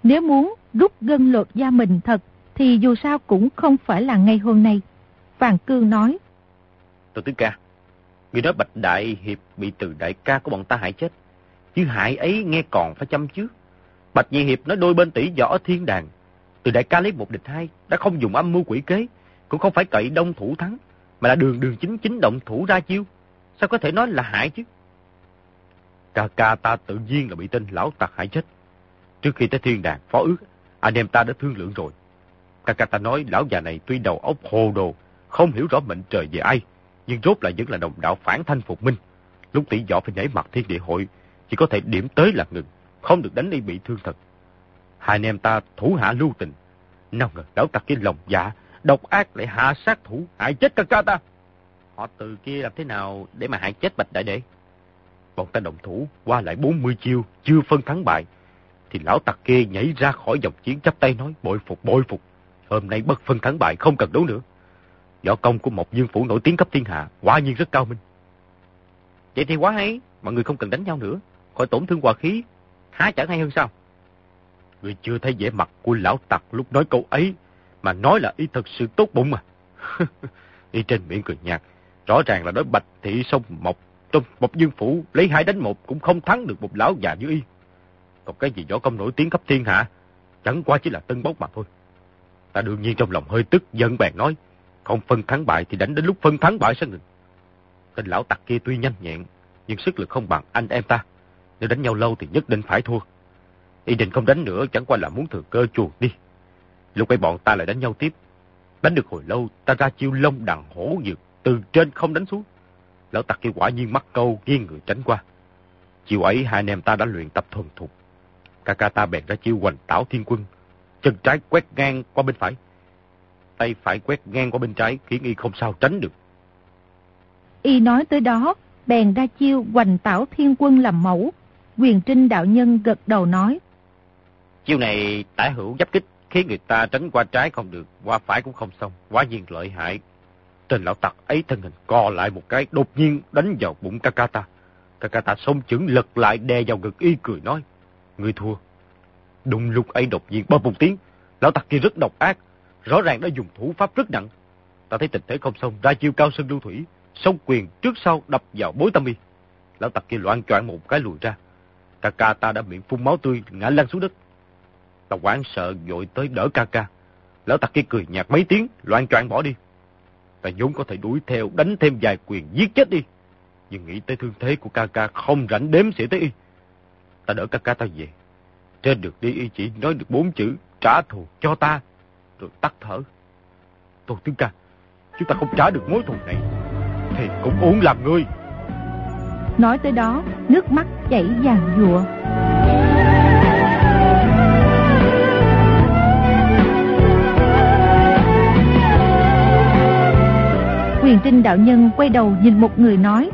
Nếu muốn rút gân lột da mình thật thì dù sao cũng không phải là ngay hôm nay. Phàn Cương nói: Tô Tứ Ca, người nói Bạch Đại Hiệp bị Từ đại ca của bọn ta hại chết, chứ hại ấy nghe còn phải chăm chứ. Bạch Nhị Hiệp nói đôi bên tỷ võ ở thiên đàng, Từ đại ca lấy một địch hai, đã không dùng âm mưu quỷ kế, cũng không phải cậy đông thủ thắng, mà là đường đường chính chính động thủ ra chiêu. Sao có thể nói là hại chứ? Ca ca ta tự nhiên là bị tên lão tặc hại chết. Trước khi tới thiên đàng phó ước, anh em ta đã thương lượng rồi. Ca ca ta nói lão già này tuy đầu óc hồ đồ, không hiểu rõ mệnh trời về ai, nhưng rốt lại vẫn là đồng đạo phản thanh phục minh. Lúc tỷ võ phải nhảy mặt thiên địa hội, chỉ có thể điểm tới là ngừng, không được đánh y bị thương thật. Hai anh em ta thủ hạ lưu tình, nào ngờ lão tặc kia lòng dạ độc ác lại hạ sát thủ hại chết ca ca ta. Họ Từ kia làm thế nào để mà hại chết Bạch Đại Đệ? Bọn ta đồng thủ qua lại bốn mươi chiêu chưa phân thắng bại, thì lão tặc kia nhảy ra khỏi dòng chiến chắp tay nói: Bội phục, bội phục. Hôm nay bất phân thắng bại, không cần đấu nữa. Võ công của Mộc Vương Phủ nổi tiếng khắp thiên hạ, quả nhiên rất cao minh. Vậy thì quá hay, mọi người không cần đánh nhau nữa, khỏi tổn thương hòa khí, há chẳng hay hơn sao? Người chưa thấy vẻ mặt của lão tặc lúc nói câu ấy mà nói là y thật sự tốt bụng mà. Y trên miệng cười nhạt, rõ ràng là nói Bạch thị sông Mộc trong Mộc Vương Phủ lấy hai đánh một cũng không thắng được một lão già như y. Còn cái gì võ công nổi tiếng khắp thiên hạ, chẳng qua chỉ là tân bốc mà thôi. Ta đương nhiên trong lòng hơi tức giận, bèn nói: Không phân thắng bại thì đánh đến lúc phân thắng bại sẽ ngừng. Tên lão tặc kia tuy nhanh nhẹn, nhưng sức lực không bằng anh em ta, nếu đánh nhau lâu thì nhất định phải thua. Y định không đánh nữa, chẳng qua là muốn thừa cơ chuồn đi. Lúc ấy bọn ta lại đánh nhau tiếp. Đánh được hồi lâu, ta ra chiêu lông đằng hổ dược, từ trên không đánh xuống. Lão tặc kia quả nhiên mắc câu, nghiêng người tránh qua. Chiều ấy hai anh em ta đã luyện tập thuần thục. Ca ca ta bèn ra chiêu hoành tảo thiên quân, chân trái quét ngang qua bên phải, tay phải quét ngang qua bên trái, khiến y không sao tránh được. Y nói tới đó, bèn ra chiêu hoành tảo thiên quân làm mẫu. Quyền Trinh đạo nhân gật đầu nói: Chiêu này tả hữu giáp kích, khiến người ta tránh qua trái không được, qua phải cũng không xong, quá nhiên lợi hại. Tên lão tặc ấy thân hình co lại một cái, đột nhiên đánh vào bụng ca ca ta. Ca ca ta xông chưởng lật lại, đè vào ngực y cười nói: Ngươi thua. Đúng lúc ấy đột nhiên bóp một tiếng, lão tặc kia rất độc ác, rõ ràng đã dùng thủ pháp rất nặng. Ta thấy tình thế không xong, ra chiêu cao sơn lưu thủy, song quyền trước sau đập vào bối tâm y. Lão tặc kia loạng choạng một cái lùi ra, ca ca ta đã miệng phun máu tươi, ngã lăn xuống đất. Ta hoảng sợ vội tới đỡ ca ca. Lão tặc kia cười nhạt mấy tiếng, loạng choạng bỏ đi. Ta vốn có thể đuổi theo đánh thêm vài quyền giết chết đi, nhưng nghĩ tới thương thế của ca ca không rảnh đếm xỉa tới y. Ta đỡ ca ca ta về. Trên được đi y chỉ nói được bốn chữ: Trả thù cho ta, rồi tắt thở. Tô Tứ Ca, chúng ta không trả được mối thù này thì cũng uổng làm ngươi. Nói tới đó, nước mắt chảy giàn giụa. Trinh đạo nhân quay đầu nhìn một người nói: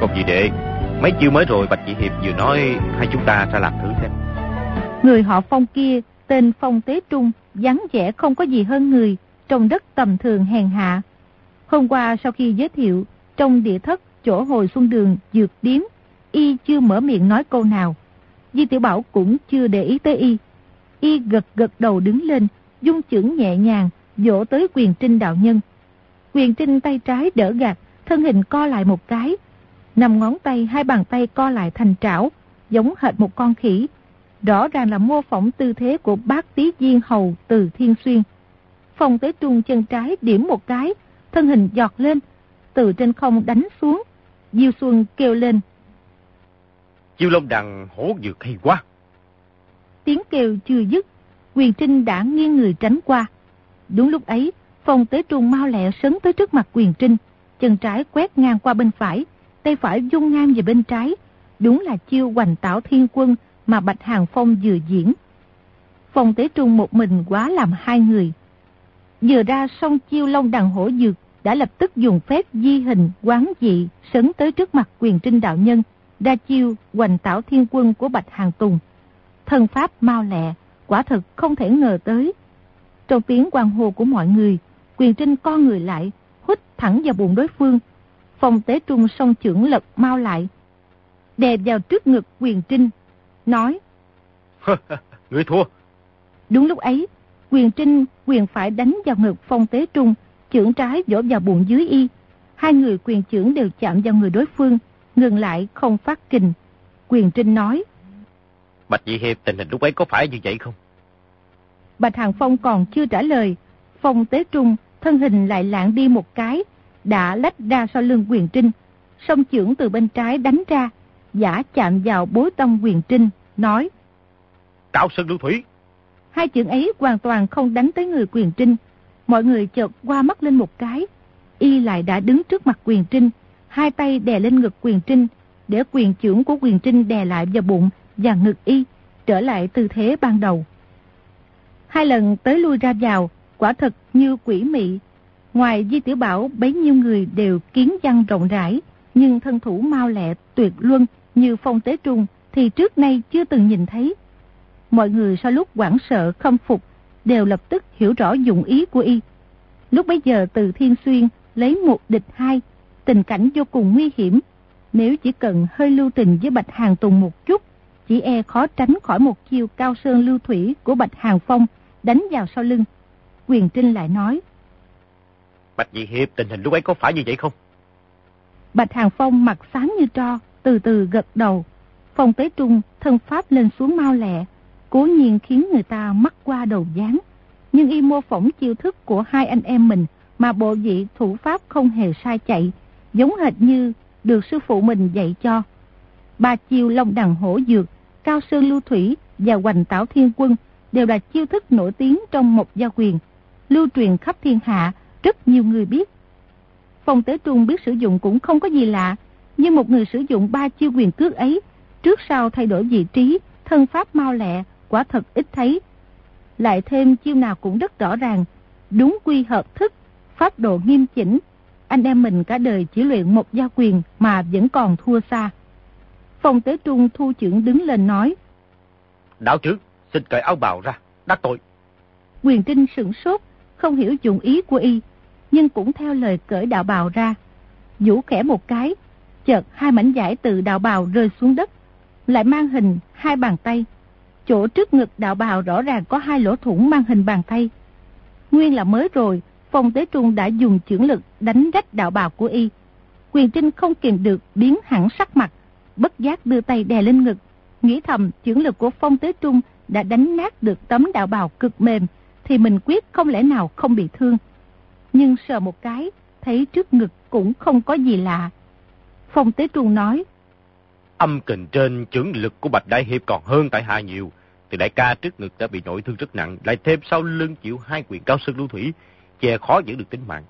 Còn gì đệ, mấy chiêu mới rồi Bạch Chị Hiệp vừa nói, hai chúng ta ra làm thử xem. Người họ Phong kia tên Phong Tế Trung, dáng vẻ không có gì hơn người, trông rất tầm thường hèn hạ. Hôm qua sau khi giới thiệu, trong địa thất chỗ Hồi Xuân Đường dược điếm, y chưa mở miệng nói câu nào. Di Tiểu Bảo cũng chưa để ý tới y. Y gật gật đầu đứng lên, dung chưởng nhẹ nhàng, vỗ tới Quyền Trinh đạo nhân. Quyền Trinh tay trái đỡ gạt, thân hình co lại một cái. Nằm ngón tay, hai bàn tay co lại thành trảo, giống hệt một con khỉ. Rõ ràng là mô phỏng tư thế của bác tí viên hầu Từ Thiên Xuyên. Phong Tế Trung chân trái điểm một cái, thân hình giọt lên, từ trên không đánh xuống. Diêu Xuân kêu lên: Chiêu lông đằng hổ dược hay quá. Tiếng kêu chưa dứt, Quyền Trinh đã nghiêng người tránh qua. Đúng lúc ấy, Phong Tế Trung mau lẹ sấn tới trước mặt Quyền Trinh, chân trái quét ngang qua bên phải, tay phải vung ngang về bên trái. Đúng là chiêu Hoành Tảo Thiên Quân mà Bạch Hàng Phong vừa diễn. Phong Tế Trung một mình quá làm hai người. Vừa ra xong chiêu long đằng hổ dược, đã lập tức dùng phép di hình quán dị sấn tới trước mặt Quyền Trinh đạo nhân, ra chiêu Hoành Tảo Thiên Quân của Bạch Hàng Tùng. Thân pháp mau lẹ, quả thực không thể ngờ tới. Trong tiếng hoan hô của mọi người, Quyền Trinh co người lại, hút thẳng vào bụng đối phương. Phong Tế Trung song chưởng lật mau lại, đè vào trước ngực Quyền Trinh, nói: Ngươi thua. Đúng lúc ấy, Quyền Trinh quyền phải đánh vào ngực Phong Tế Trung, chưởng trái vỗ vào bụng dưới y. Hai người quyền chưởng đều chạm vào người đối phương, ngừng lại không phát kình. Quyền Trinh nói: Bạch Dị Hiệp, tình hình lúc ấy có phải như vậy không? Bạch Hàng Phong còn chưa trả lời, Phong Tế Trung thân hình lại lạng đi một cái, đã lách ra sau lưng Quyền Trinh, song chưởng từ bên trái đánh ra, giả chạm vào bối tâm Quyền Trinh, nói: Cảo Sơn Lưu Thủy. Hai chưởng ấy hoàn toàn không đánh tới người Quyền Trinh. Mọi người chợt qua mắt lên một cái, y lại đã đứng trước mặt Quyền Trinh, hai tay đè lên ngực Quyền Trinh, để quyền chưởng của Quyền Trinh đè lại vào bụng và ngực y, trở lại tư thế ban đầu. Hai lần tới lui ra vào, quả thật như quỷ mị. Ngoài Di Tiểu Bảo, bấy nhiêu người đều kiến văn rộng rãi, nhưng thân thủ mau lẹ tuyệt luân như Phong Tế Trung thì trước nay chưa từng nhìn thấy. Mọi người sau lúc hoảng sợ khâm phục, đều lập tức hiểu rõ dụng ý của y. Lúc bấy giờ Từ Thiên Xuyên lấy một địch hai, tình cảnh vô cùng nguy hiểm. Nếu chỉ cần hơi lưu tình với Bạch Hàng Tùng một chút, chỉ e khó tránh khỏi một chiêu Cao Sơn Lưu Thủy của Bạch Hàng Phong đánh vào sau lưng. Quyền Trinh lại nói: Bạch Dị Hiệp, tình hình lúc ấy có phải như vậy không? Bạch Hàng Phong mặt xám như tro, từ từ gật đầu. Phong Tế Trung thân pháp lên xuống mau lẹ, cố nhiên khiến người ta mắc qua đầu dáng, nhưng y mô phỏng chiêu thức của hai anh em mình mà bộ vị thủ pháp không hề sai chạy, giống hệt như được sư phụ mình dạy cho. Ba chiêu long đằng hổ dược, Cao Sơn Lưu Thủy và Hoành Tảo Thiên Quân đều là chiêu thức nổi tiếng trong Mộc gia quyền, lưu truyền khắp thiên hạ, rất nhiều người biết. Phong Tế Trung biết sử dụng cũng không có gì lạ, nhưng một người sử dụng ba chiêu quyền cước ấy, trước sau thay đổi vị trí, thân pháp mau lẹ, quả thật ít thấy. Lại thêm chiêu nào cũng rất rõ ràng, đúng quy hợp thức, pháp độ nghiêm chỉnh. Anh em mình cả đời chỉ luyện Mộc gia quyền mà vẫn còn thua xa. Phong Tế Trung thu chưởng đứng lên nói: Đạo trưởng, xin cởi áo bào ra, đắc tội. Quyền Trinh sửng sốt, không hiểu dụng ý của y, nhưng cũng theo lời cởi đạo bào ra. Vũ khẽ một cái, chợt hai mảnh vải từ đạo bào rơi xuống đất, lại mang hình hai bàn tay. Chỗ trước ngực đạo bào rõ ràng có hai lỗ thủng mang hình bàn tay. Nguyên là mới rồi, Phong Tế Trung đã dùng chưởng lực đánh rách đạo bào của y. Quyền Trinh không kìm được biến hẳn sắc mặt, bất giác đưa tay đè lên ngực, nghĩ thầm chưởng lực của Phong Tế Trung đã đánh nát được tấm đạo bào cực mềm, thì mình quyết không lẽ nào không bị thương. Nhưng sờ một cái, thấy trước ngực cũng không có gì lạ. Phong Tế Trung nói: Âm kình trên chưởng lực của Bạch Đại Hiệp còn hơn tại hạ nhiều. Thì đại ca trước ngực đã bị nội thương rất nặng, lại thêm sau lưng chịu hai quyền Cao Sơn Lưu Thủy, chè khó giữ được tính mạng.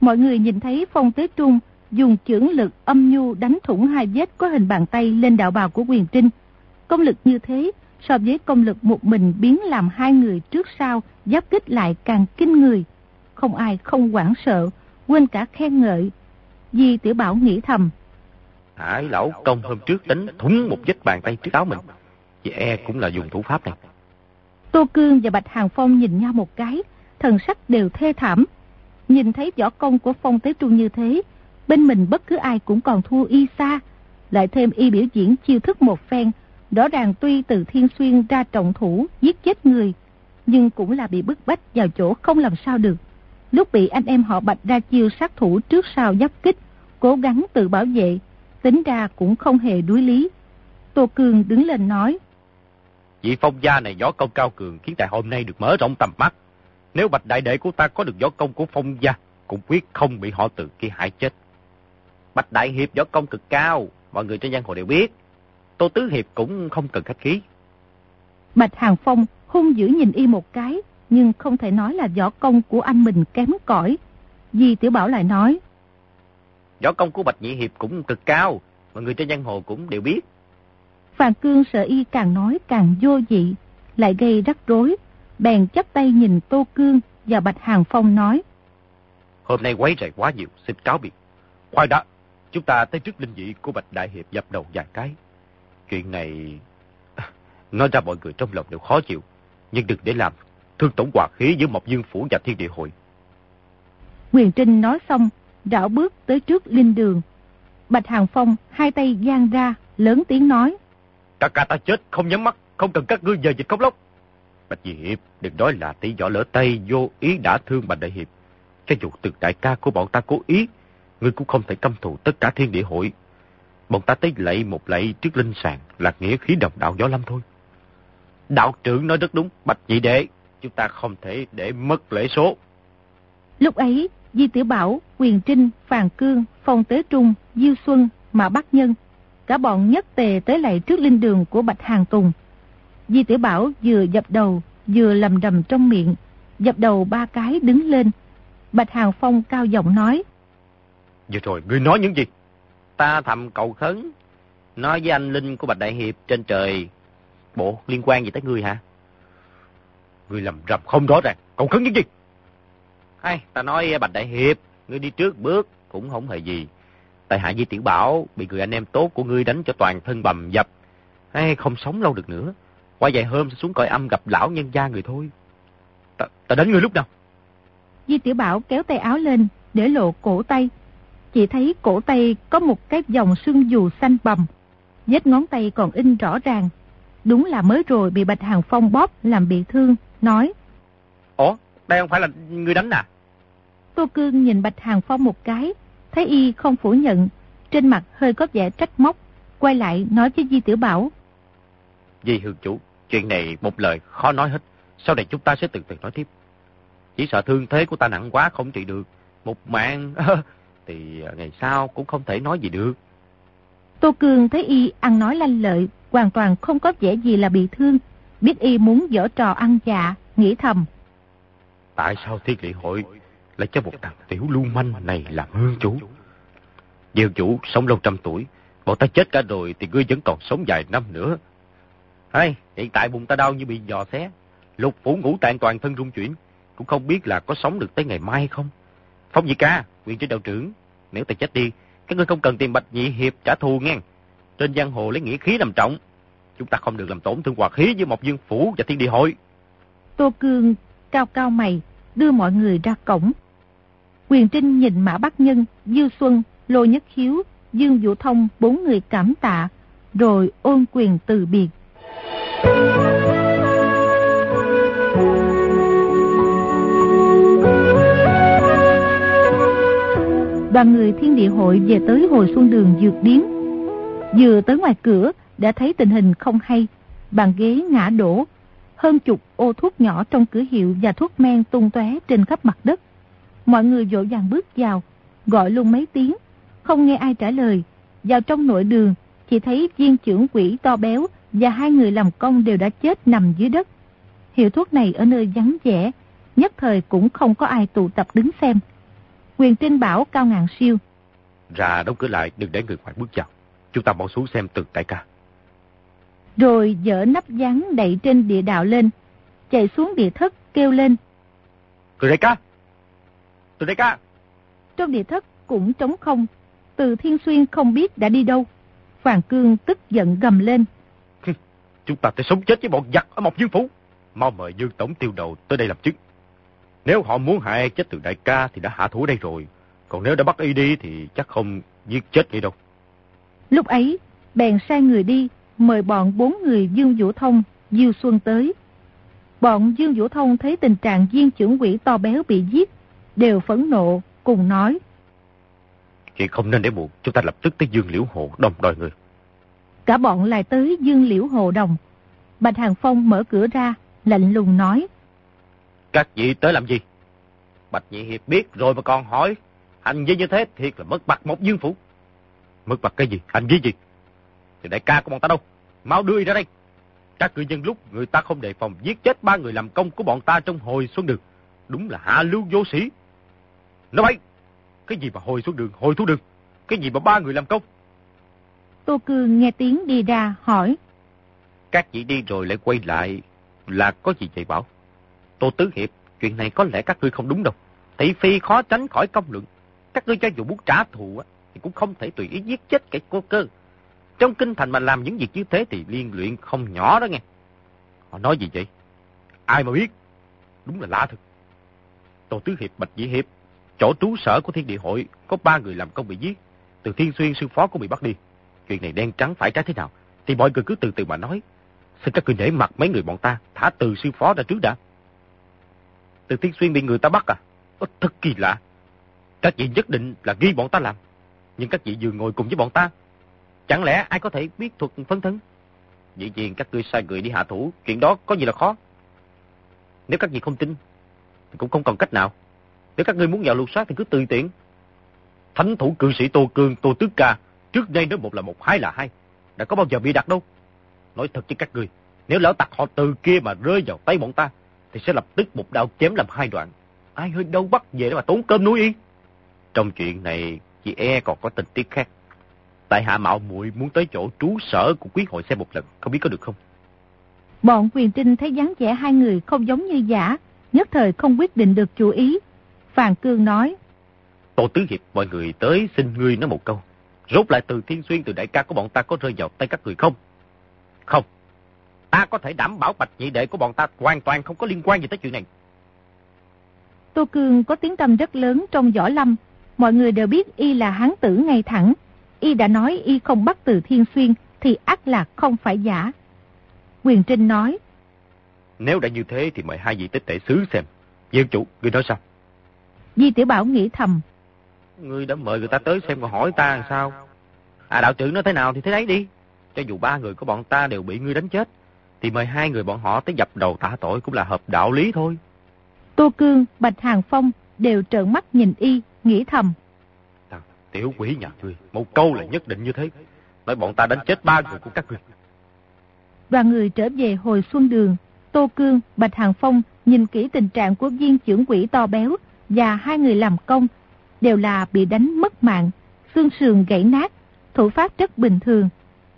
Mọi người nhìn thấy Phong Tế Trung dùng chưởng lực âm nhu đánh thủng hai vết có hình bàn tay lên đạo bào của Quyền Trinh. Công lực như thế, so với công lực một mình biến làm hai người trước sau giáp kích lại càng kinh người. Không ai không hoảng sợ, quên cả khen ngợi. Vi Tiểu Bảo nghĩ thầm, Hải lão công hôm trước đánh thúng một vết bàn tay trước áo mình, chị e cũng là dùng thủ pháp này. Tô Cương và Bạch Hàng Phong nhìn nhau một cái, thần sắc đều thê thảm. Nhìn thấy võ công của Phong Tế Trung như thế, bên mình bất cứ ai cũng còn thua y xa, lại thêm y biểu diễn chiêu thức một phen, rõ ràng tuy Từ Thiên Xuyên ra trọng thủ giết chết người, nhưng cũng là bị bức bách vào chỗ không làm sao được. Lúc bị anh em họ Bạch ra chiêu sát thủ trước sau giáp kích, cố gắng tự bảo vệ, tính ra cũng không hề đuối lý. Tô Cương đứng lên nói, vị Phong gia này võ công cao cường, khiến tại hôm nay được mở rộng tầm mắt. Nếu Bạch đại đệ của ta có được võ công của Phong gia, cũng quyết không bị họ Từ kia hại chết. Bạch đại hiệp võ công cực cao, mọi người trên giang hồ đều biết. Tô tứ hiệp cũng không cần khách khí. Bạch Hàng Phong hung dữ nhìn y một cái, nhưng không thể nói là võ công của anh mình kém cỏi. Vi Tiểu Bảo lại nói, võ công của Bạch nhị hiệp cũng cực cao, mọi người trên giang hồ cũng đều biết. Phàn Cương sợ y càng nói càng vô vị, lại gây rắc rối, bèn chắp tay nhìn Tô Cương và Bạch Hàng Phong nói, hôm nay quấy rầy quá nhiều, xin cáo biệt. Khoan đã, chúng ta tới trước linh vị của Bạch đại hiệp dập đầu vài cái. Chuyện này nói ra mọi người trong lòng đều khó chịu, nhưng đừng để làm thương tổn hòa khí giữa Mộc Vương Phủ và Thiên Địa Hội. Quyền Trinh nói xong, rảo bước tới trước linh đường. Bạch Hàng Phong hai tay giang ra, lớn tiếng nói, ca ca ta chết không nhắm mắt, không cần các ngươi giờ dịch khóc lóc. Bạch nhị hiệp đừng nói là tỷ võ lỡ tay, vô ý đã thương Bạch đại hiệp. Cho dù từng đại ca của bọn ta cố ý, ngươi cũng không thể căm thù tất cả Thiên Địa Hội. Bọn ta tới lạy một lạy trước linh sàng là nghĩa khí đồng đạo võ lâm thôi. Đạo trưởng nói rất đúng, Bạch nhị đệ, chúng ta không thể để mất lễ số. Lúc ấy, Vi Tiểu Bảo, Quyền Trinh, Phàn Cương, Phong Tế Trung, Diêu Xuân, Mã Bắc Nhân, cả bọn nhất tề tới lạy trước linh đường của Bạch Hàng Tùng. Vi Tiểu Bảo vừa dập đầu, vừa lầm rầm trong miệng, dập đầu ba cái đứng lên. Bạch Hàng Phong cao giọng nói, vừa rồi ngươi nói những gì? Ta thầm cầu khấn, nói với anh linh của Bạch đại hiệp trên trời. Bộ liên quan gì tới ngươi hả? Ngươi lầm rầm không rõ ràng, cầu khấn những gì? Hay, ta nói Bạch đại hiệp, ngươi đi trước bước cũng không hề gì. Tại hạ Vi Tiểu Bảo bị người anh em tốt của ngươi đánh cho toàn thân bầm dập, hay không sống lâu được nữa. Qua vài hôm sẽ xuống cõi âm gặp lão nhân gia người thôi. Ta, ta đến ngươi lúc nào? Vi Tiểu Bảo kéo tay áo lên, để lộ cổ tay. Chỉ thấy cổ tay có một cái vòng sưng dù xanh bầm, vết ngón tay còn in rõ ràng. Đúng là mới rồi bị Bạch Hàng Phong bóp làm bị thương, nói, ủa, đây không phải là người đánh à? Tô Cương nhìn Bạch Hàng Phong một cái, thấy y không phủ nhận, trên mặt hơi có vẻ trách móc, quay lại nói với Vi Tiểu Bảo, Vi hương chủ, chuyện này một lời khó nói hết, sau này chúng ta sẽ từ từ nói tiếp. Chỉ sợ thương thế của ta nặng quá không trị được, một mạng thì ngày sau cũng không thể nói gì được. Tô Cương thấy y ăn nói lanh lợi, hoàn toàn không có vẻ gì là bị thương, biết y muốn giở trò ăn dạ, nghĩ thầm, tại sao Thiên Địa Hội lại cho một thằng tiểu lưu manh này làm hương chủ? Diêu chủ sống lâu trăm tuổi, bọn ta chết cả rồi thì ngươi vẫn còn sống vài năm nữa. Hay, hiện tại bụng ta đau như bị giò xé, lục phủ ngũ tạng toàn thân rung chuyển, cũng không biết là có sống được tới ngày mai hay không. Phong nhị ca, Quyền Trinh đạo trưởng, nếu ta chết đi, các ngươi không cần tìm Bạch nhị hiệp trả thù nghe. Trên giang hồ lấy nghĩa khí làm trọng, chúng ta không được làm tổn thương hòa khí với Mộc Vương Phủ và Thiên Địa Hội. Tô Cương cao cao mày, đưa mọi người ra cổng. Quyền Trinh nhìn Mã Bắc Nhân, Diêu Xuân, Lô Nhất Khiếu, Dương Vũ Thông bốn người cảm tạ, rồi ôm quyền từ biệt. Đoàn người Thiên Địa Hội về tới hồi xuân đường Dược Điếm. Vừa tới ngoài cửa đã thấy tình hình không hay, bàn ghế ngã đổ, hơn chục ô thuốc nhỏ trong cửa hiệu và thuốc men tung tóe trên khắp mặt đất. Mọi người vội vàng bước vào, gọi luôn mấy tiếng, không nghe ai trả lời. Vào trong nội đường, chỉ thấy viên trưởng quỹ to béo và hai người làm công đều đã chết nằm dưới đất. Hiệu thuốc này ở nơi vắng vẻ, nhất thời cũng không có ai tụ tập đứng xem. Quyền Trinh bảo Cao Ngạn Siêu, ra đóng cửa lại, đừng để người ngoài bước vào. Chúng ta bỏ xuống xem từng đại ca. Rồi dỡ nắp gián đậy trên địa đạo lên, chạy xuống địa thất kêu lên, từ đại ca, từ đại ca. trong địa thất cũng trống không. Từ Thiên Xuyên không biết đã đi đâu. Phàn Cương tức giận gầm lên. Chúng ta phải sống chết với bọn giặc ở Mộc Vương Phủ. Mau mời Dương Tổng tiêu đầu tới đây làm chứng. Nếu họ muốn hại chết Từ đại ca thì đã hạ thủ đây rồi. Còn nếu đã bắt y đi thì chắc không giết chết đi đâu. Lúc ấy, bèn sai người đi, mời bọn bốn người Dương Vũ Thông, Diêu Xuân tới. Bọn Dương Vũ Thông thấy tình trạng viên trưởng quỷ to béo bị giết, đều phẫn nộ, cùng nói. Chị không nên để buộc, chúng ta lập tức tới Dương Liễu Hồ Đồng đòi người. Cả bọn lại tới Dương Liễu Hồ Đồng. Bạch Hàng Phong mở cửa ra, lạnh lùng nói. Các vị tới làm gì? Bạch Nhị Hiệp biết rồi mà còn hỏi. Hành vi như thế thiệt là mất mặt Mộc Vương Phủ. Mất mặt cái gì? Hành vi gì? Thì đại ca của bọn ta đâu? Mau đưa y ra đây. Các cư dân lúc người ta không đề phòng giết chết ba người làm công của bọn ta trong hồi xuân đường. Đúng là hạ lưu vô sĩ. Nó bay. Cái gì mà hồi xuân đường, hồi thu đường. Cái gì mà ba người làm công? Tô Cương nghe tiếng đi ra hỏi. Các chị đi rồi lại quay lại là có gì vậy Bảo? Tô Tứ Hiệp, chuyện này có lẽ các ngươi không đúng đâu. Thị phi khó tránh khỏi công luận. Các ngươi cho dù muốn trả thù thì cũng không thể tùy ý giết chết kẻ cô cơ. Trong kinh thành mà làm những việc như thế thì liên luyện không nhỏ đó nghe. Họ nói gì vậy? Ai mà biết? Đúng là lạ thật. Tô Tứ Hiệp, Bạch Nhị Hiệp, chỗ trú sở của Thiên Địa Hội có ba người làm công bị giết. Từ Thiên Xuyên sư phó cũng bị bắt đi. Chuyện này đen trắng phải trái thế nào thì mọi người cứ từ từ mà nói. Xin các người nể mặt mấy người bọn ta, thả Từ sư phó ra trước đã. Từ Thiên Xuyên bị người ta bắt à? Ôi, thật kỳ lạ. Các vị nhất định là ghi bọn ta làm. Nhưng các vị vừa ngồi cùng với bọn ta, chẳng lẽ ai có thể biết thuật phân thân? Dĩ nhiên các ngươi sai người đi hạ thủ, chuyện đó có gì là khó. Nếu các vị không tin thì cũng không còn cách nào. Nếu các ngươi muốn vào lục soát thì cứ tùy tiện. Thánh thủ cư sĩ Tô Cương, Tô Tứ Ca trước đây nói một là một, hai là hai, đã có bao giờ bị đặt đâu. Nói thật với các ngươi, nếu lão tặc họ Từ kia mà rơi vào tay bọn ta thì sẽ lập tức một đao chém làm hai đoạn. Ai hơi đâu bắt về để mà tốn cơm nuôi yên. Trong chuyện này chị e còn có tình tiết khác. Tại hạ mạo muội muốn tới chỗ trú sở của quý hội xem một lần, không biết có được không? Bọn Quyền Trinh thấy dáng vẻ hai người không giống như giả, nhất thời không quyết định được chủ ý. Phàn Cương nói. Tô Tứ Hiệp, mọi người tới xin ngươi nói một câu. Rốt lại Từ Thiên Xuyên, Từ đại ca của bọn ta có rơi vào tay các người không? Không. Ta có thể đảm bảo Bạch Nhị Đệ của bọn ta hoàn toàn không có liên quan gì tới chuyện này. Tô Cương có tiếng tăm rất lớn trong võ lâm. Mọi người đều biết y là hán tử ngay thẳng. Y đã nói y không bắt Từ Thiên Xuyên thì ắt là không phải giả. Quyền Trinh nói. Nếu đã như thế thì mời hai vị tới tể xứ xem. Diêu chủ, người nói sao? Vi Tiểu Bảo nghĩ thầm. Ngươi đã mời người ta tới xem còn hỏi ta làm sao? À, đạo trưởng nói thế nào thì thế đấy đi. Cho dù ba người của bọn ta đều bị ngươi đánh chết thì mời hai người bọn họ tới dập đầu tạ tội cũng là hợp đạo lý thôi. Tô Cương, Bạch Hàng Phong đều trợn mắt nhìn y, nghĩ thầm. Tiểu quỷ nhà ngươi, một câu là nhất định như thế. Nói bọn ta đánh chết ba người của các ngươi. Đoàn người trở về hồi xuân đường. Tô Cương, Bạch Hàng Phong nhìn kỹ tình trạng của viên trưởng quỷ to béo và hai người làm công, đều là bị đánh mất mạng, xương sườn gãy nát, thủ pháp rất bình thường,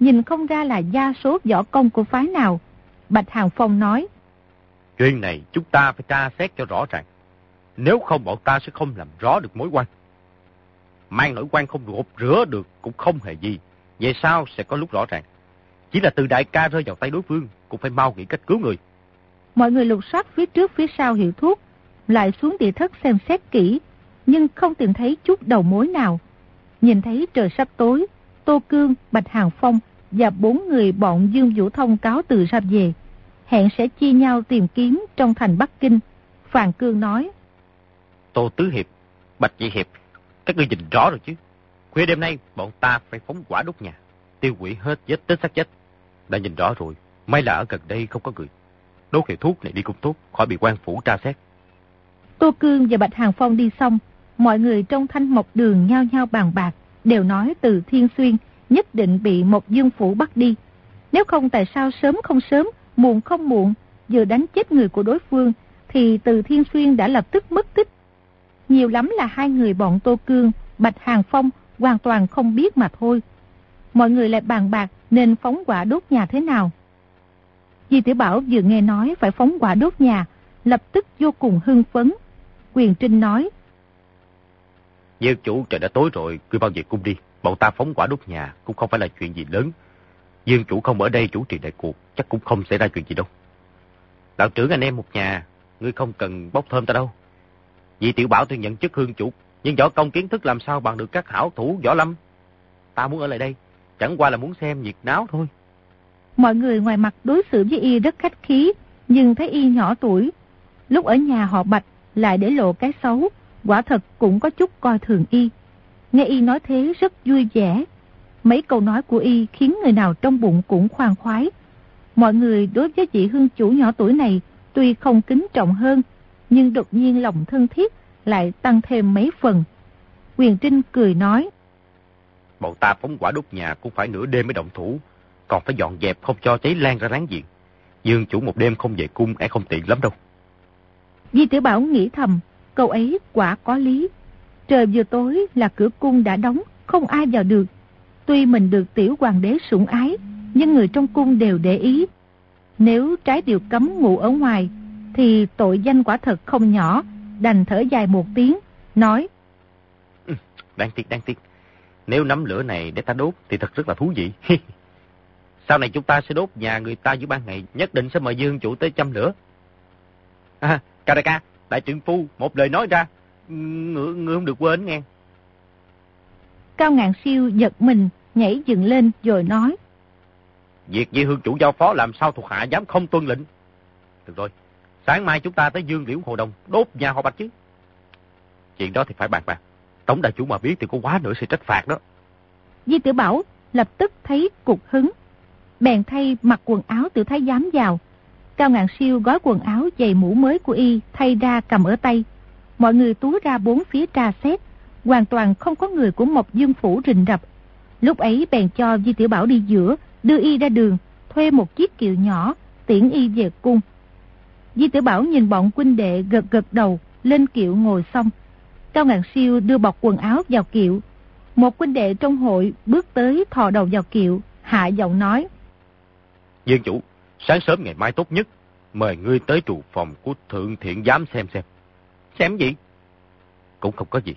nhìn không ra là gia số võ công của phái nào. Bạch Hàng Phong nói. Chuyện này chúng ta phải tra xét cho rõ ràng. Nếu không bọn ta sẽ không làm rõ được mối quan. Mang nỗi quan không gột rửa được cũng không hề gì. Về sau sẽ có lúc rõ ràng. Chỉ là Từ đại ca rơi vào tay đối phương, cũng phải mau nghĩ cách cứu người. Mọi người lục soát phía trước phía sau hiệu thuốc, lại xuống địa thất xem xét kỹ, nhưng không tìm thấy chút đầu mối nào. Nhìn thấy trời sắp tối, Tô Cương, Bạch Hàng Phong và bốn người bọn Dương Vũ Thông cáo từ ra về, hẹn sẽ chia nhau tìm kiếm trong thành Bắc Kinh. Phàn Cương nói. Tô Tứ Hiệp, Bạch Nhị Hiệp, các ngươi nhìn rõ rồi chứ? Khuya đêm nay bọn ta phải phóng quả đốt nhà, tiêu hủy hết vết tích xác chết. Đã nhìn rõ rồi, may là ở gần đây không có người. Đốt hiệu thuốc này đi cũng tốt, khỏi bị quan phủ tra xét. Tô Cương và Bạch Hàng Phong đi xong, mọi người trong Thanh Mộc Đường nhao nhao bàn bạc, đều nói Từ Thiên Xuyên nhất định bị Mộc Vương Phủ bắt đi. Nếu không tại sao sớm không sớm, muộn không muộn, vừa đánh chết người của đối phương thì Từ Thiên Xuyên đã lập tức mất tích. Nhiều lắm là hai người bọn Tô Cương, Bạch Hàng Phong hoàn toàn không biết mà thôi. Mọi người lại bàn bạc nên phóng quả đốt nhà thế nào. Vi Tiểu Bảo vừa nghe nói phải phóng quả đốt nhà, lập tức vô cùng hưng phấn. Quyền Trinh nói. Diêu chủ, trời đã tối rồi, cứ bao giờ cũng đi. Bọn ta phóng quả đốt nhà cũng không phải là chuyện gì lớn. Dương chủ không ở đây chủ trì đại cuộc, chắc cũng không xảy ra chuyện gì đâu. Đạo trưởng anh em một nhà, ngươi không cần bốc thơm ta đâu. Vì Tiểu Bảo tôi nhận chức hương chủ, nhưng võ công kiến thức làm sao bằng được các hảo thủ võ lâm. Ta muốn ở lại đây, chẳng qua là muốn xem nhiệt náo thôi. Mọi người ngoài mặt đối xử với y rất khách khí, nhưng thấy y nhỏ tuổi, lúc ở nhà họ Bạch lại để lộ cái xấu, quả thật cũng có chút coi thường y. Nghe y nói thế rất vui vẻ. Mấy câu nói của y khiến người nào trong bụng cũng khoan khoái. Mọi người đối với vị hương chủ nhỏ tuổi này tuy không kính trọng hơn, nhưng đột nhiên lòng thân thiết lại tăng thêm mấy phần. Quyền Trinh cười nói, bọn ta phóng quả đốt nhà cũng phải nửa đêm mới động thủ, còn phải dọn dẹp không cho cháy lan ra láng giềng. Dương chủ một đêm không về cung e không tiện lắm đâu. Vi Tiểu Bảo nghĩ thầm, câu ấy quả có lý. Trời vừa tối là cửa cung đã đóng, không ai vào được. Tuy mình được tiểu hoàng đế sủng ái, nhưng người trong cung đều để ý. Nếu trái điều cấm ngủ ở ngoài, thì tội danh quả thật không nhỏ. Đành thở dài một tiếng, nói, ừ, đáng tiếc, đáng tiếc. Nếu nắm lửa này để ta đốt thì thật rất là thú vị. Sau này chúng ta sẽ đốt nhà người ta giữa ban ngày, nhất định sẽ mời Dương chủ tới châm lửa. À, Cao đại ca, đại trưởng phu, một lời nói ra, người, người không được quên nghe. Cao Ngạn Siêu giật mình, nhảy dựng lên rồi nói, việc vị hương chủ giao phó làm sao thuộc hạ dám không tuân lệnh. Được rồi, sáng mai chúng ta tới Dương Liễu Hồ Đồng đốt nhà họ Bạch chứ. Chuyện đó thì phải bàn bạc, tổng đại chủ mà biết thì có quá nữa sẽ trách phạt đó. Vi Tiểu Bảo lập tức thấy cục hứng, bèn thay mặc quần áo tiểu thái giám vào. Cao Ngạn Siêu gói quần áo giày mũ mới của y thay ra cầm ở tay. Mọi người túa ra bốn phía tra xét, hoàn toàn không có người của Mộc Dương phủ rình rập. Lúc ấy bèn cho Vi Tiểu Bảo đi giữa, đưa y ra đường, thuê một chiếc kiệu nhỏ tiễn y về cung. Vi Tiểu Bảo nhìn bọn huynh đệ gật gật đầu, lên kiệu ngồi xong. Cao Ngạn Siêu đưa bọc quần áo vào kiệu. Một huynh đệ trong hội bước tới thò đầu vào kiệu, hạ giọng nói, Dương chủ, sáng sớm ngày mai tốt nhất mời ngươi tới trụ phòng của Thượng Thiện Giám xem xem. Xem gì? Cũng không có gì.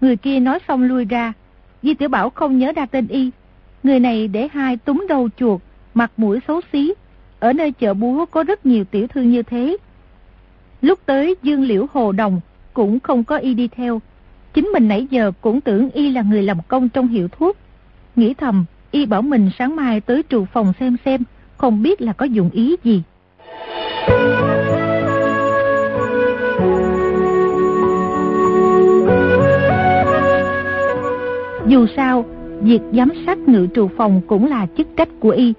Người kia nói xong lui ra. Vi Tiểu Bảo không nhớ ra tên y. Người này để hai túm đầu chuột, mặt mũi xấu xí. Ở nơi chợ búa có rất nhiều tiểu thư như thế. Lúc tới Dương Liễu Hồ Đồng cũng không có y đi theo. Chính mình nãy giờ cũng tưởng y là người làm công trong hiệu thuốc. Nghĩ thầm, y bảo mình sáng mai tới trụ phòng xem xem, không biết là có dụng ý gì. Dù sao, việc giám sát ngự trụ phòng cũng là chức trách của y.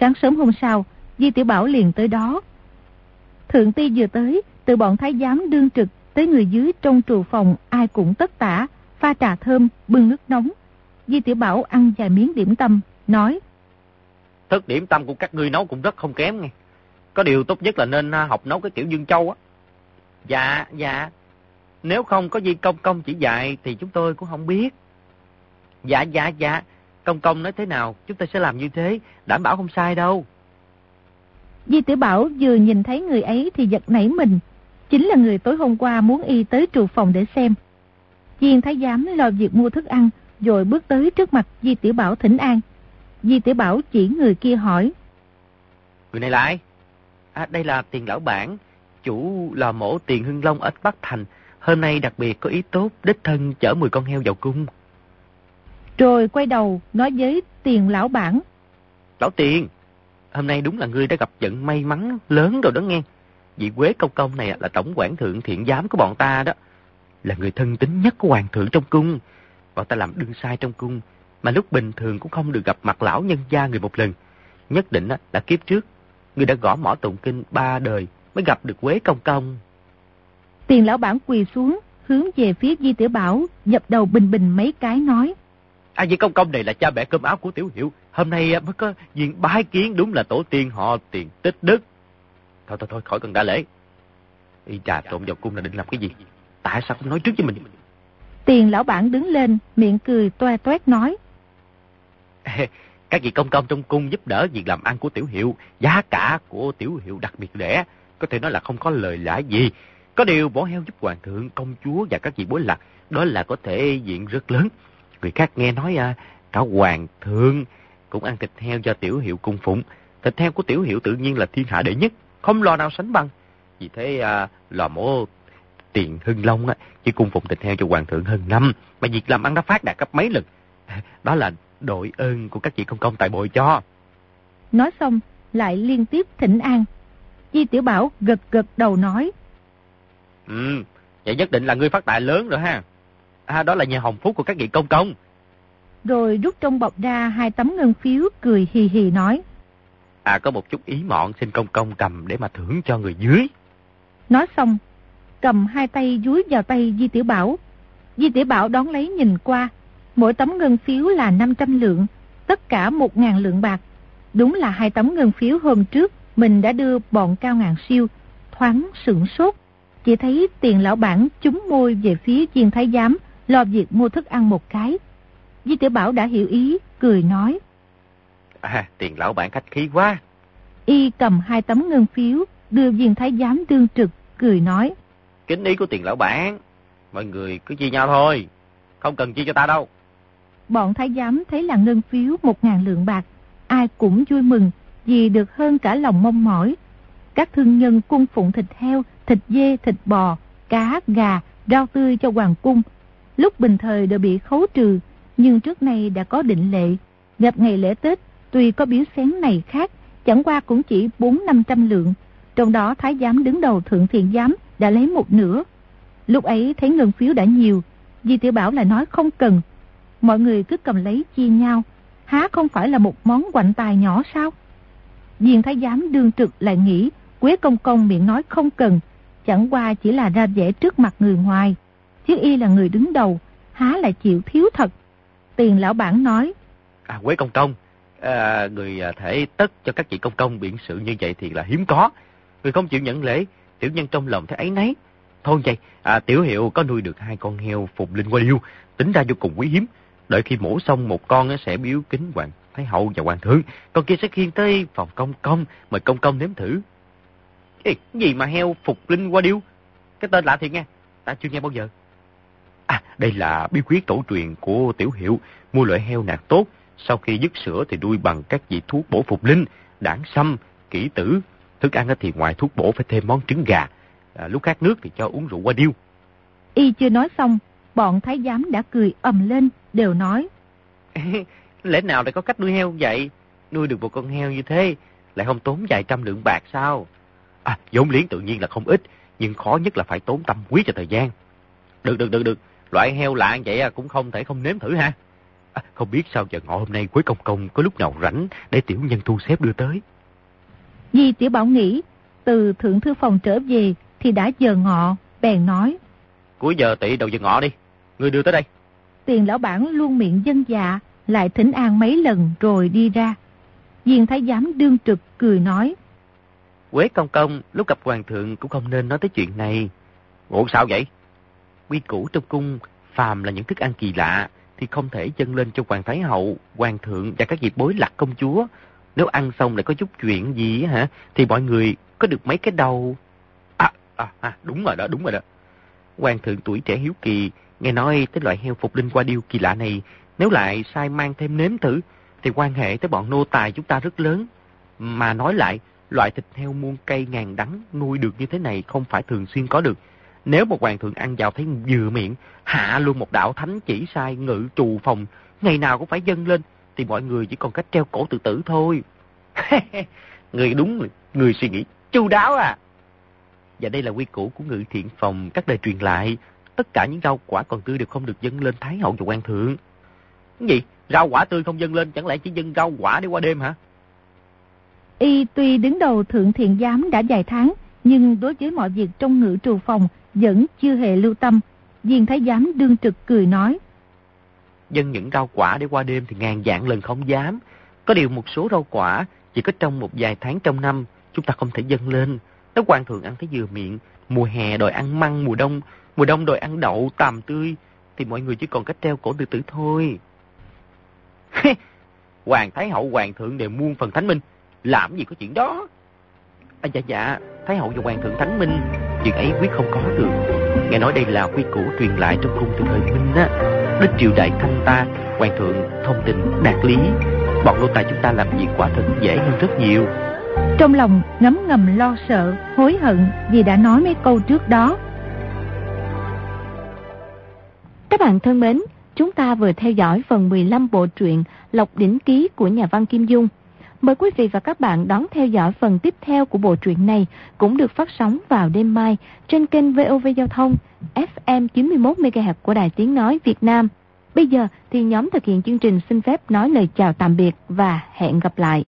Sáng sớm hôm sau, Vi Tiểu Bảo liền tới đó. Thượng ti vừa tới, từ bọn thái giám đương trực tới người dưới trong trụ phòng ai cũng tất tả, pha trà thơm, bưng nước nóng. Vi Tiểu Bảo ăn vài miếng điểm tâm, nói, thức điểm tâm của các ngươi nấu cũng rất không kém nghe. Có điều tốt nhất là nên học nấu cái kiểu Dương Châu á. Dạ, dạ. Nếu không có gì công công chỉ dạy thì chúng tôi cũng không biết. Dạ, dạ, dạ. Công công nói thế nào chúng tôi sẽ làm như thế, đảm bảo không sai đâu. Vi Tiểu Bảo vừa nhìn thấy người ấy thì giật nảy mình. Chính là người tối hôm qua muốn y tới trụ phòng để xem. Viên thái giám lo việc mua thức ăn, rồi bước tới trước mặt Vi Tiểu Bảo thỉnh an. Vi Tiểu Bảo chỉ người kia hỏi, người này là ai? À, đây là Tiền Lão Bản, chủ lò mổ Tiền Hưng Long ở Bắc Thành. Hôm nay đặc biệt có ý tốt, đích thân chở mười con heo vào cung. Rồi quay đầu nói với Tiền Lão Bản, Lão Tiền, hôm nay đúng là ngươi đã gặp vận may mắn lớn rồi đó nghe. Vị Quế công công này là tổng quản Thượng Thiện Giám của bọn ta đó, là người thân tín nhất của hoàng thượng trong cung. Bọn ta làm đương sai trong cung, mà lúc bình thường cũng không được gặp mặt lão nhân gia người một lần. Nhất định là kiếp trước người đã gõ mỏ tụng kinh ba đời mới gặp được Quế công công. Tiền Lão Bản quỳ xuống, hướng về phía Vi Tiểu Bảo dập đầu bình bình mấy cái, nói, à, vị công công này là cha mẹ cơm áo của tiểu hiệu, hôm nay mới có diện bái kiến, đúng là tổ tiên họ Tiền tích đức. Thôi thôi thôi, khỏi cần đa lễ. Y trà trộn vào cung là định làm cái gì? Tại sao không nói trước với mình? Tiền Lão Bản đứng lên, miệng cười toe toét nói, các vị công công trong cung giúp đỡ việc làm ăn của tiểu hiệu, giá cả của tiểu hiệu đặc biệt rẻ, có thể nói là không có lời lãi gì. Có điều võ heo giúp hoàng thượng, công chúa và các vị bối lạc, đó là có thể diện rất lớn. Người khác nghe nói à, cả hoàng thượng cũng ăn thịt heo do tiểu hiệu cung phụng. Thịt heo của tiểu hiệu tự nhiên là thiên hạ đệ nhất, không lò nào sánh bằng. Vì thế à, lò mổ Tiền Hưng Long á, chỉ cung phụng thịt heo cho hoàng thượng hơn năm, mà việc làm ăn đã phát đạt gấp mấy lần. Đó là đội ơn của các vị công công tại bội cho. Nói xong lại liên tiếp thỉnh an. Vi Tiểu Bảo gật gật đầu nói: Ừ, vậy nhất định là ngươi phát tài lớn rồi ha. À, đó là nhà hồng phúc của các vị công công. Rồi rút trong bọc ra hai tấm ngân phiếu, cười hì hì nói: À, có một chút ý mọn, xin công công cầm để mà thưởng cho người dưới. Nói xong cầm hai tay dúi vào tay Vi Tiểu Bảo. Vi Tiểu Bảo đón lấy nhìn qua, mỗi tấm ngân phiếu là năm trăm lượng, tất cả một ngàn lượng bạc. Đúng là hai tấm ngân phiếu hôm trước mình đã đưa bọn Cao Ngạn Siêu. Thoáng sửng sốt, chỉ thấy Tiền lão bản chúng môi về phía viên thái giám lo việc mua thức ăn một cái. Vi Tiểu Bảo đã hiểu ý, cười nói: À, Tiền lão bản khách khí quá. Y cầm hai tấm ngân phiếu đưa viên thái giám đương trực, cười nói: Kính ý của Tiền lão bản, mọi người cứ chia nhau thôi, không cần chia cho ta đâu. Bọn thái giám thấy là ngân phiếu một ngàn lượng bạc, ai cũng vui mừng vì được hơn cả lòng mong mỏi. Các thương nhân cung phụng thịt heo, thịt dê, thịt bò, cá, gà, rau tươi cho hoàng cung, lúc bình thời đều bị khấu trừ, nhưng trước nay đã có định lệ. Gặp ngày lễ Tết, tuy có biếu xén này khác, chẳng qua cũng chỉ bốn năm trăm lượng. Trong đó thái giám đứng đầu Thượng Thiện Giám đã lấy một nửa. Lúc ấy thấy ngân phiếu đã nhiều, Vi Tiểu Bảo lại nói không cần, mọi người cứ cầm lấy chia nhau, há không phải là một món quạnh tài nhỏ sao? Viên thái giám đương trực lại nghĩ Quế công công miệng nói không cần, chẳng qua chỉ là ra vẻ trước mặt người ngoài, chứ y là người đứng đầu, há lại chịu thiếu thật. Tiền lão bản nói: À, Quế công công, à, người thể tất cho các vị công công biện sự như vậy thì là hiếm có. Người không chịu nhận lễ, tiểu nhân trong lòng thấy áy náy. Thôi vậy, à, tiểu hiệu có nuôi được hai con heo Phục Linh Hoa Điêu, tính ra vô cùng quý hiếm. Đợi khi mổ xong một con sẽ biếu kính hoàng thái hậu và hoàng thượng, con kia sẽ khiêng tới phòng công công, mời công công nếm thử. Ê, cái gì mà heo Phục Linh Hoa Điêu? Cái tên lạ thiệt nghe, ta chưa nghe bao giờ. À, đây là bí quyết tổ truyền của tiểu hiệu, mua loại heo nạc tốt, sau khi dứt sữa thì nuôi bằng các vị thuốc bổ phục linh, đảng sâm, kỷ tử. Thức ăn thì ngoài thuốc bổ phải thêm món trứng gà, à, lúc khát nước thì cho uống rượu hoa điêu. Y chưa nói xong, bọn thái giám đã cười ầm lên, đều nói: Lẽ nào lại có cách nuôi heo vậy? Nuôi được một con heo như thế lại không tốn vài trăm lượng bạc sao? À, vốn liếng tự nhiên là không ít, nhưng khó nhất là phải tốn tâm huyết và thời gian. Được được được được, loại heo lạ vậy à, cũng không thể không nếm thử ha. À, không biết sao giờ ngọ hôm nay Quế công công có lúc nào rảnh để tiểu nhân thu xếp đưa tới. Vi Tiểu Bảo nghĩ từ thượng thư phòng trở về thì đã giờ ngọ, bèn nói: Cuối giờ tỵ đầu giờ ngọ đi, ngươi đưa tới đây. Tiền lão bản luôn miệng dân dạ, lại thỉnh an mấy lần rồi đi ra. Viên thái giám đương trực cười nói: Quế công công lúc gặp hoàng thượng cũng không nên nói tới chuyện này. Ủa sao vậy? Quy củ trong cung, phàm là những thức ăn kỳ lạ thì không thể dâng lên cho hoàng thái hậu, hoàng thượng và các vị bối lạc công chúa. Nếu ăn xong lại có chút chuyện gì hả, thì mọi người có được mấy cái đầu. À, à, à đúng rồi đó, đúng rồi đó. Hoàng thượng tuổi trẻ hiếu kỳ, nghe nói tới loại heo Phục Linh Hoa Điêu kỳ lạ này, nếu lại sai mang thêm nếm thử thì quan hệ tới bọn nô tài chúng ta rất lớn. Mà nói lại, loại thịt heo muôn cây ngàn đắng nuôi được như thế này không phải thường xuyên có được. Nếu một hoàng thượng ăn vào thấy vừa miệng, hạ luôn một đạo thánh chỉ sai ngự trù phòng, ngày nào cũng phải dâng lên, thì mọi người chỉ còn cách treo cổ tự tử thôi. Người đúng, người suy nghĩ chu đáo à. Và đây là quy củ của ngự thiện phòng các đời truyền lại. Tất cả những rau quả còn tươi đều không được dâng lên thái hậu và hoàng thượng. Cái gì? Rau quả tươi không dâng lên, chẳng lẽ chỉ dâng rau quả để qua đêm hả? Y tuy đứng đầu Thượng Thiện Giám đã vài tháng, nhưng đối với mọi việc trong ngự trù phòng vẫn chưa hề lưu tâm. Viên thái giám đương trực cười nói: Dâng những rau quả để qua đêm thì ngàn vạn lần không dám. Có điều một số rau quả chỉ có trong một vài tháng trong năm, chúng ta không thể dâng lên. Nếu hoàng thượng ăn thấy vừa miệng, mùa hè đòi ăn măng, mùa đông mùa đông đòi ăn đậu tằm tươi, thì mọi người chỉ còn cách treo cổ tự tử thôi. Hoàng thái hậu, hoàng thượng đều muôn phần thánh minh, làm gì có chuyện đó. À, dạ dạ, thái hậu và hoàng thượng thánh minh, chuyện ấy quyết không có được. Nghe nói đây là quy củ truyền lại trong cung từ thời Minh á. Đến triều đại Thanh ta, hoàng thượng thông tình đạt lý, bọn nô tài chúng ta làm việc quả thật dễ hơn rất nhiều. Trong lòng ngấm ngầm lo sợ, hối hận vì đã nói mấy câu trước đó. Các bạn thân mến, chúng ta vừa theo dõi phần mười lăm bộ truyện Lộc Đỉnh Ký của nhà văn Kim Dung. Mời quý vị và các bạn đón theo dõi phần tiếp theo của bộ truyện này, cũng được phát sóng vào đêm mai trên kênh vê o vê Giao thông ép em chín mươi mốt mê ga héc của Đài Tiếng nói Việt Nam. Bây giờ thì nhóm thực hiện chương trình xin phép nói lời chào tạm biệt và hẹn gặp lại.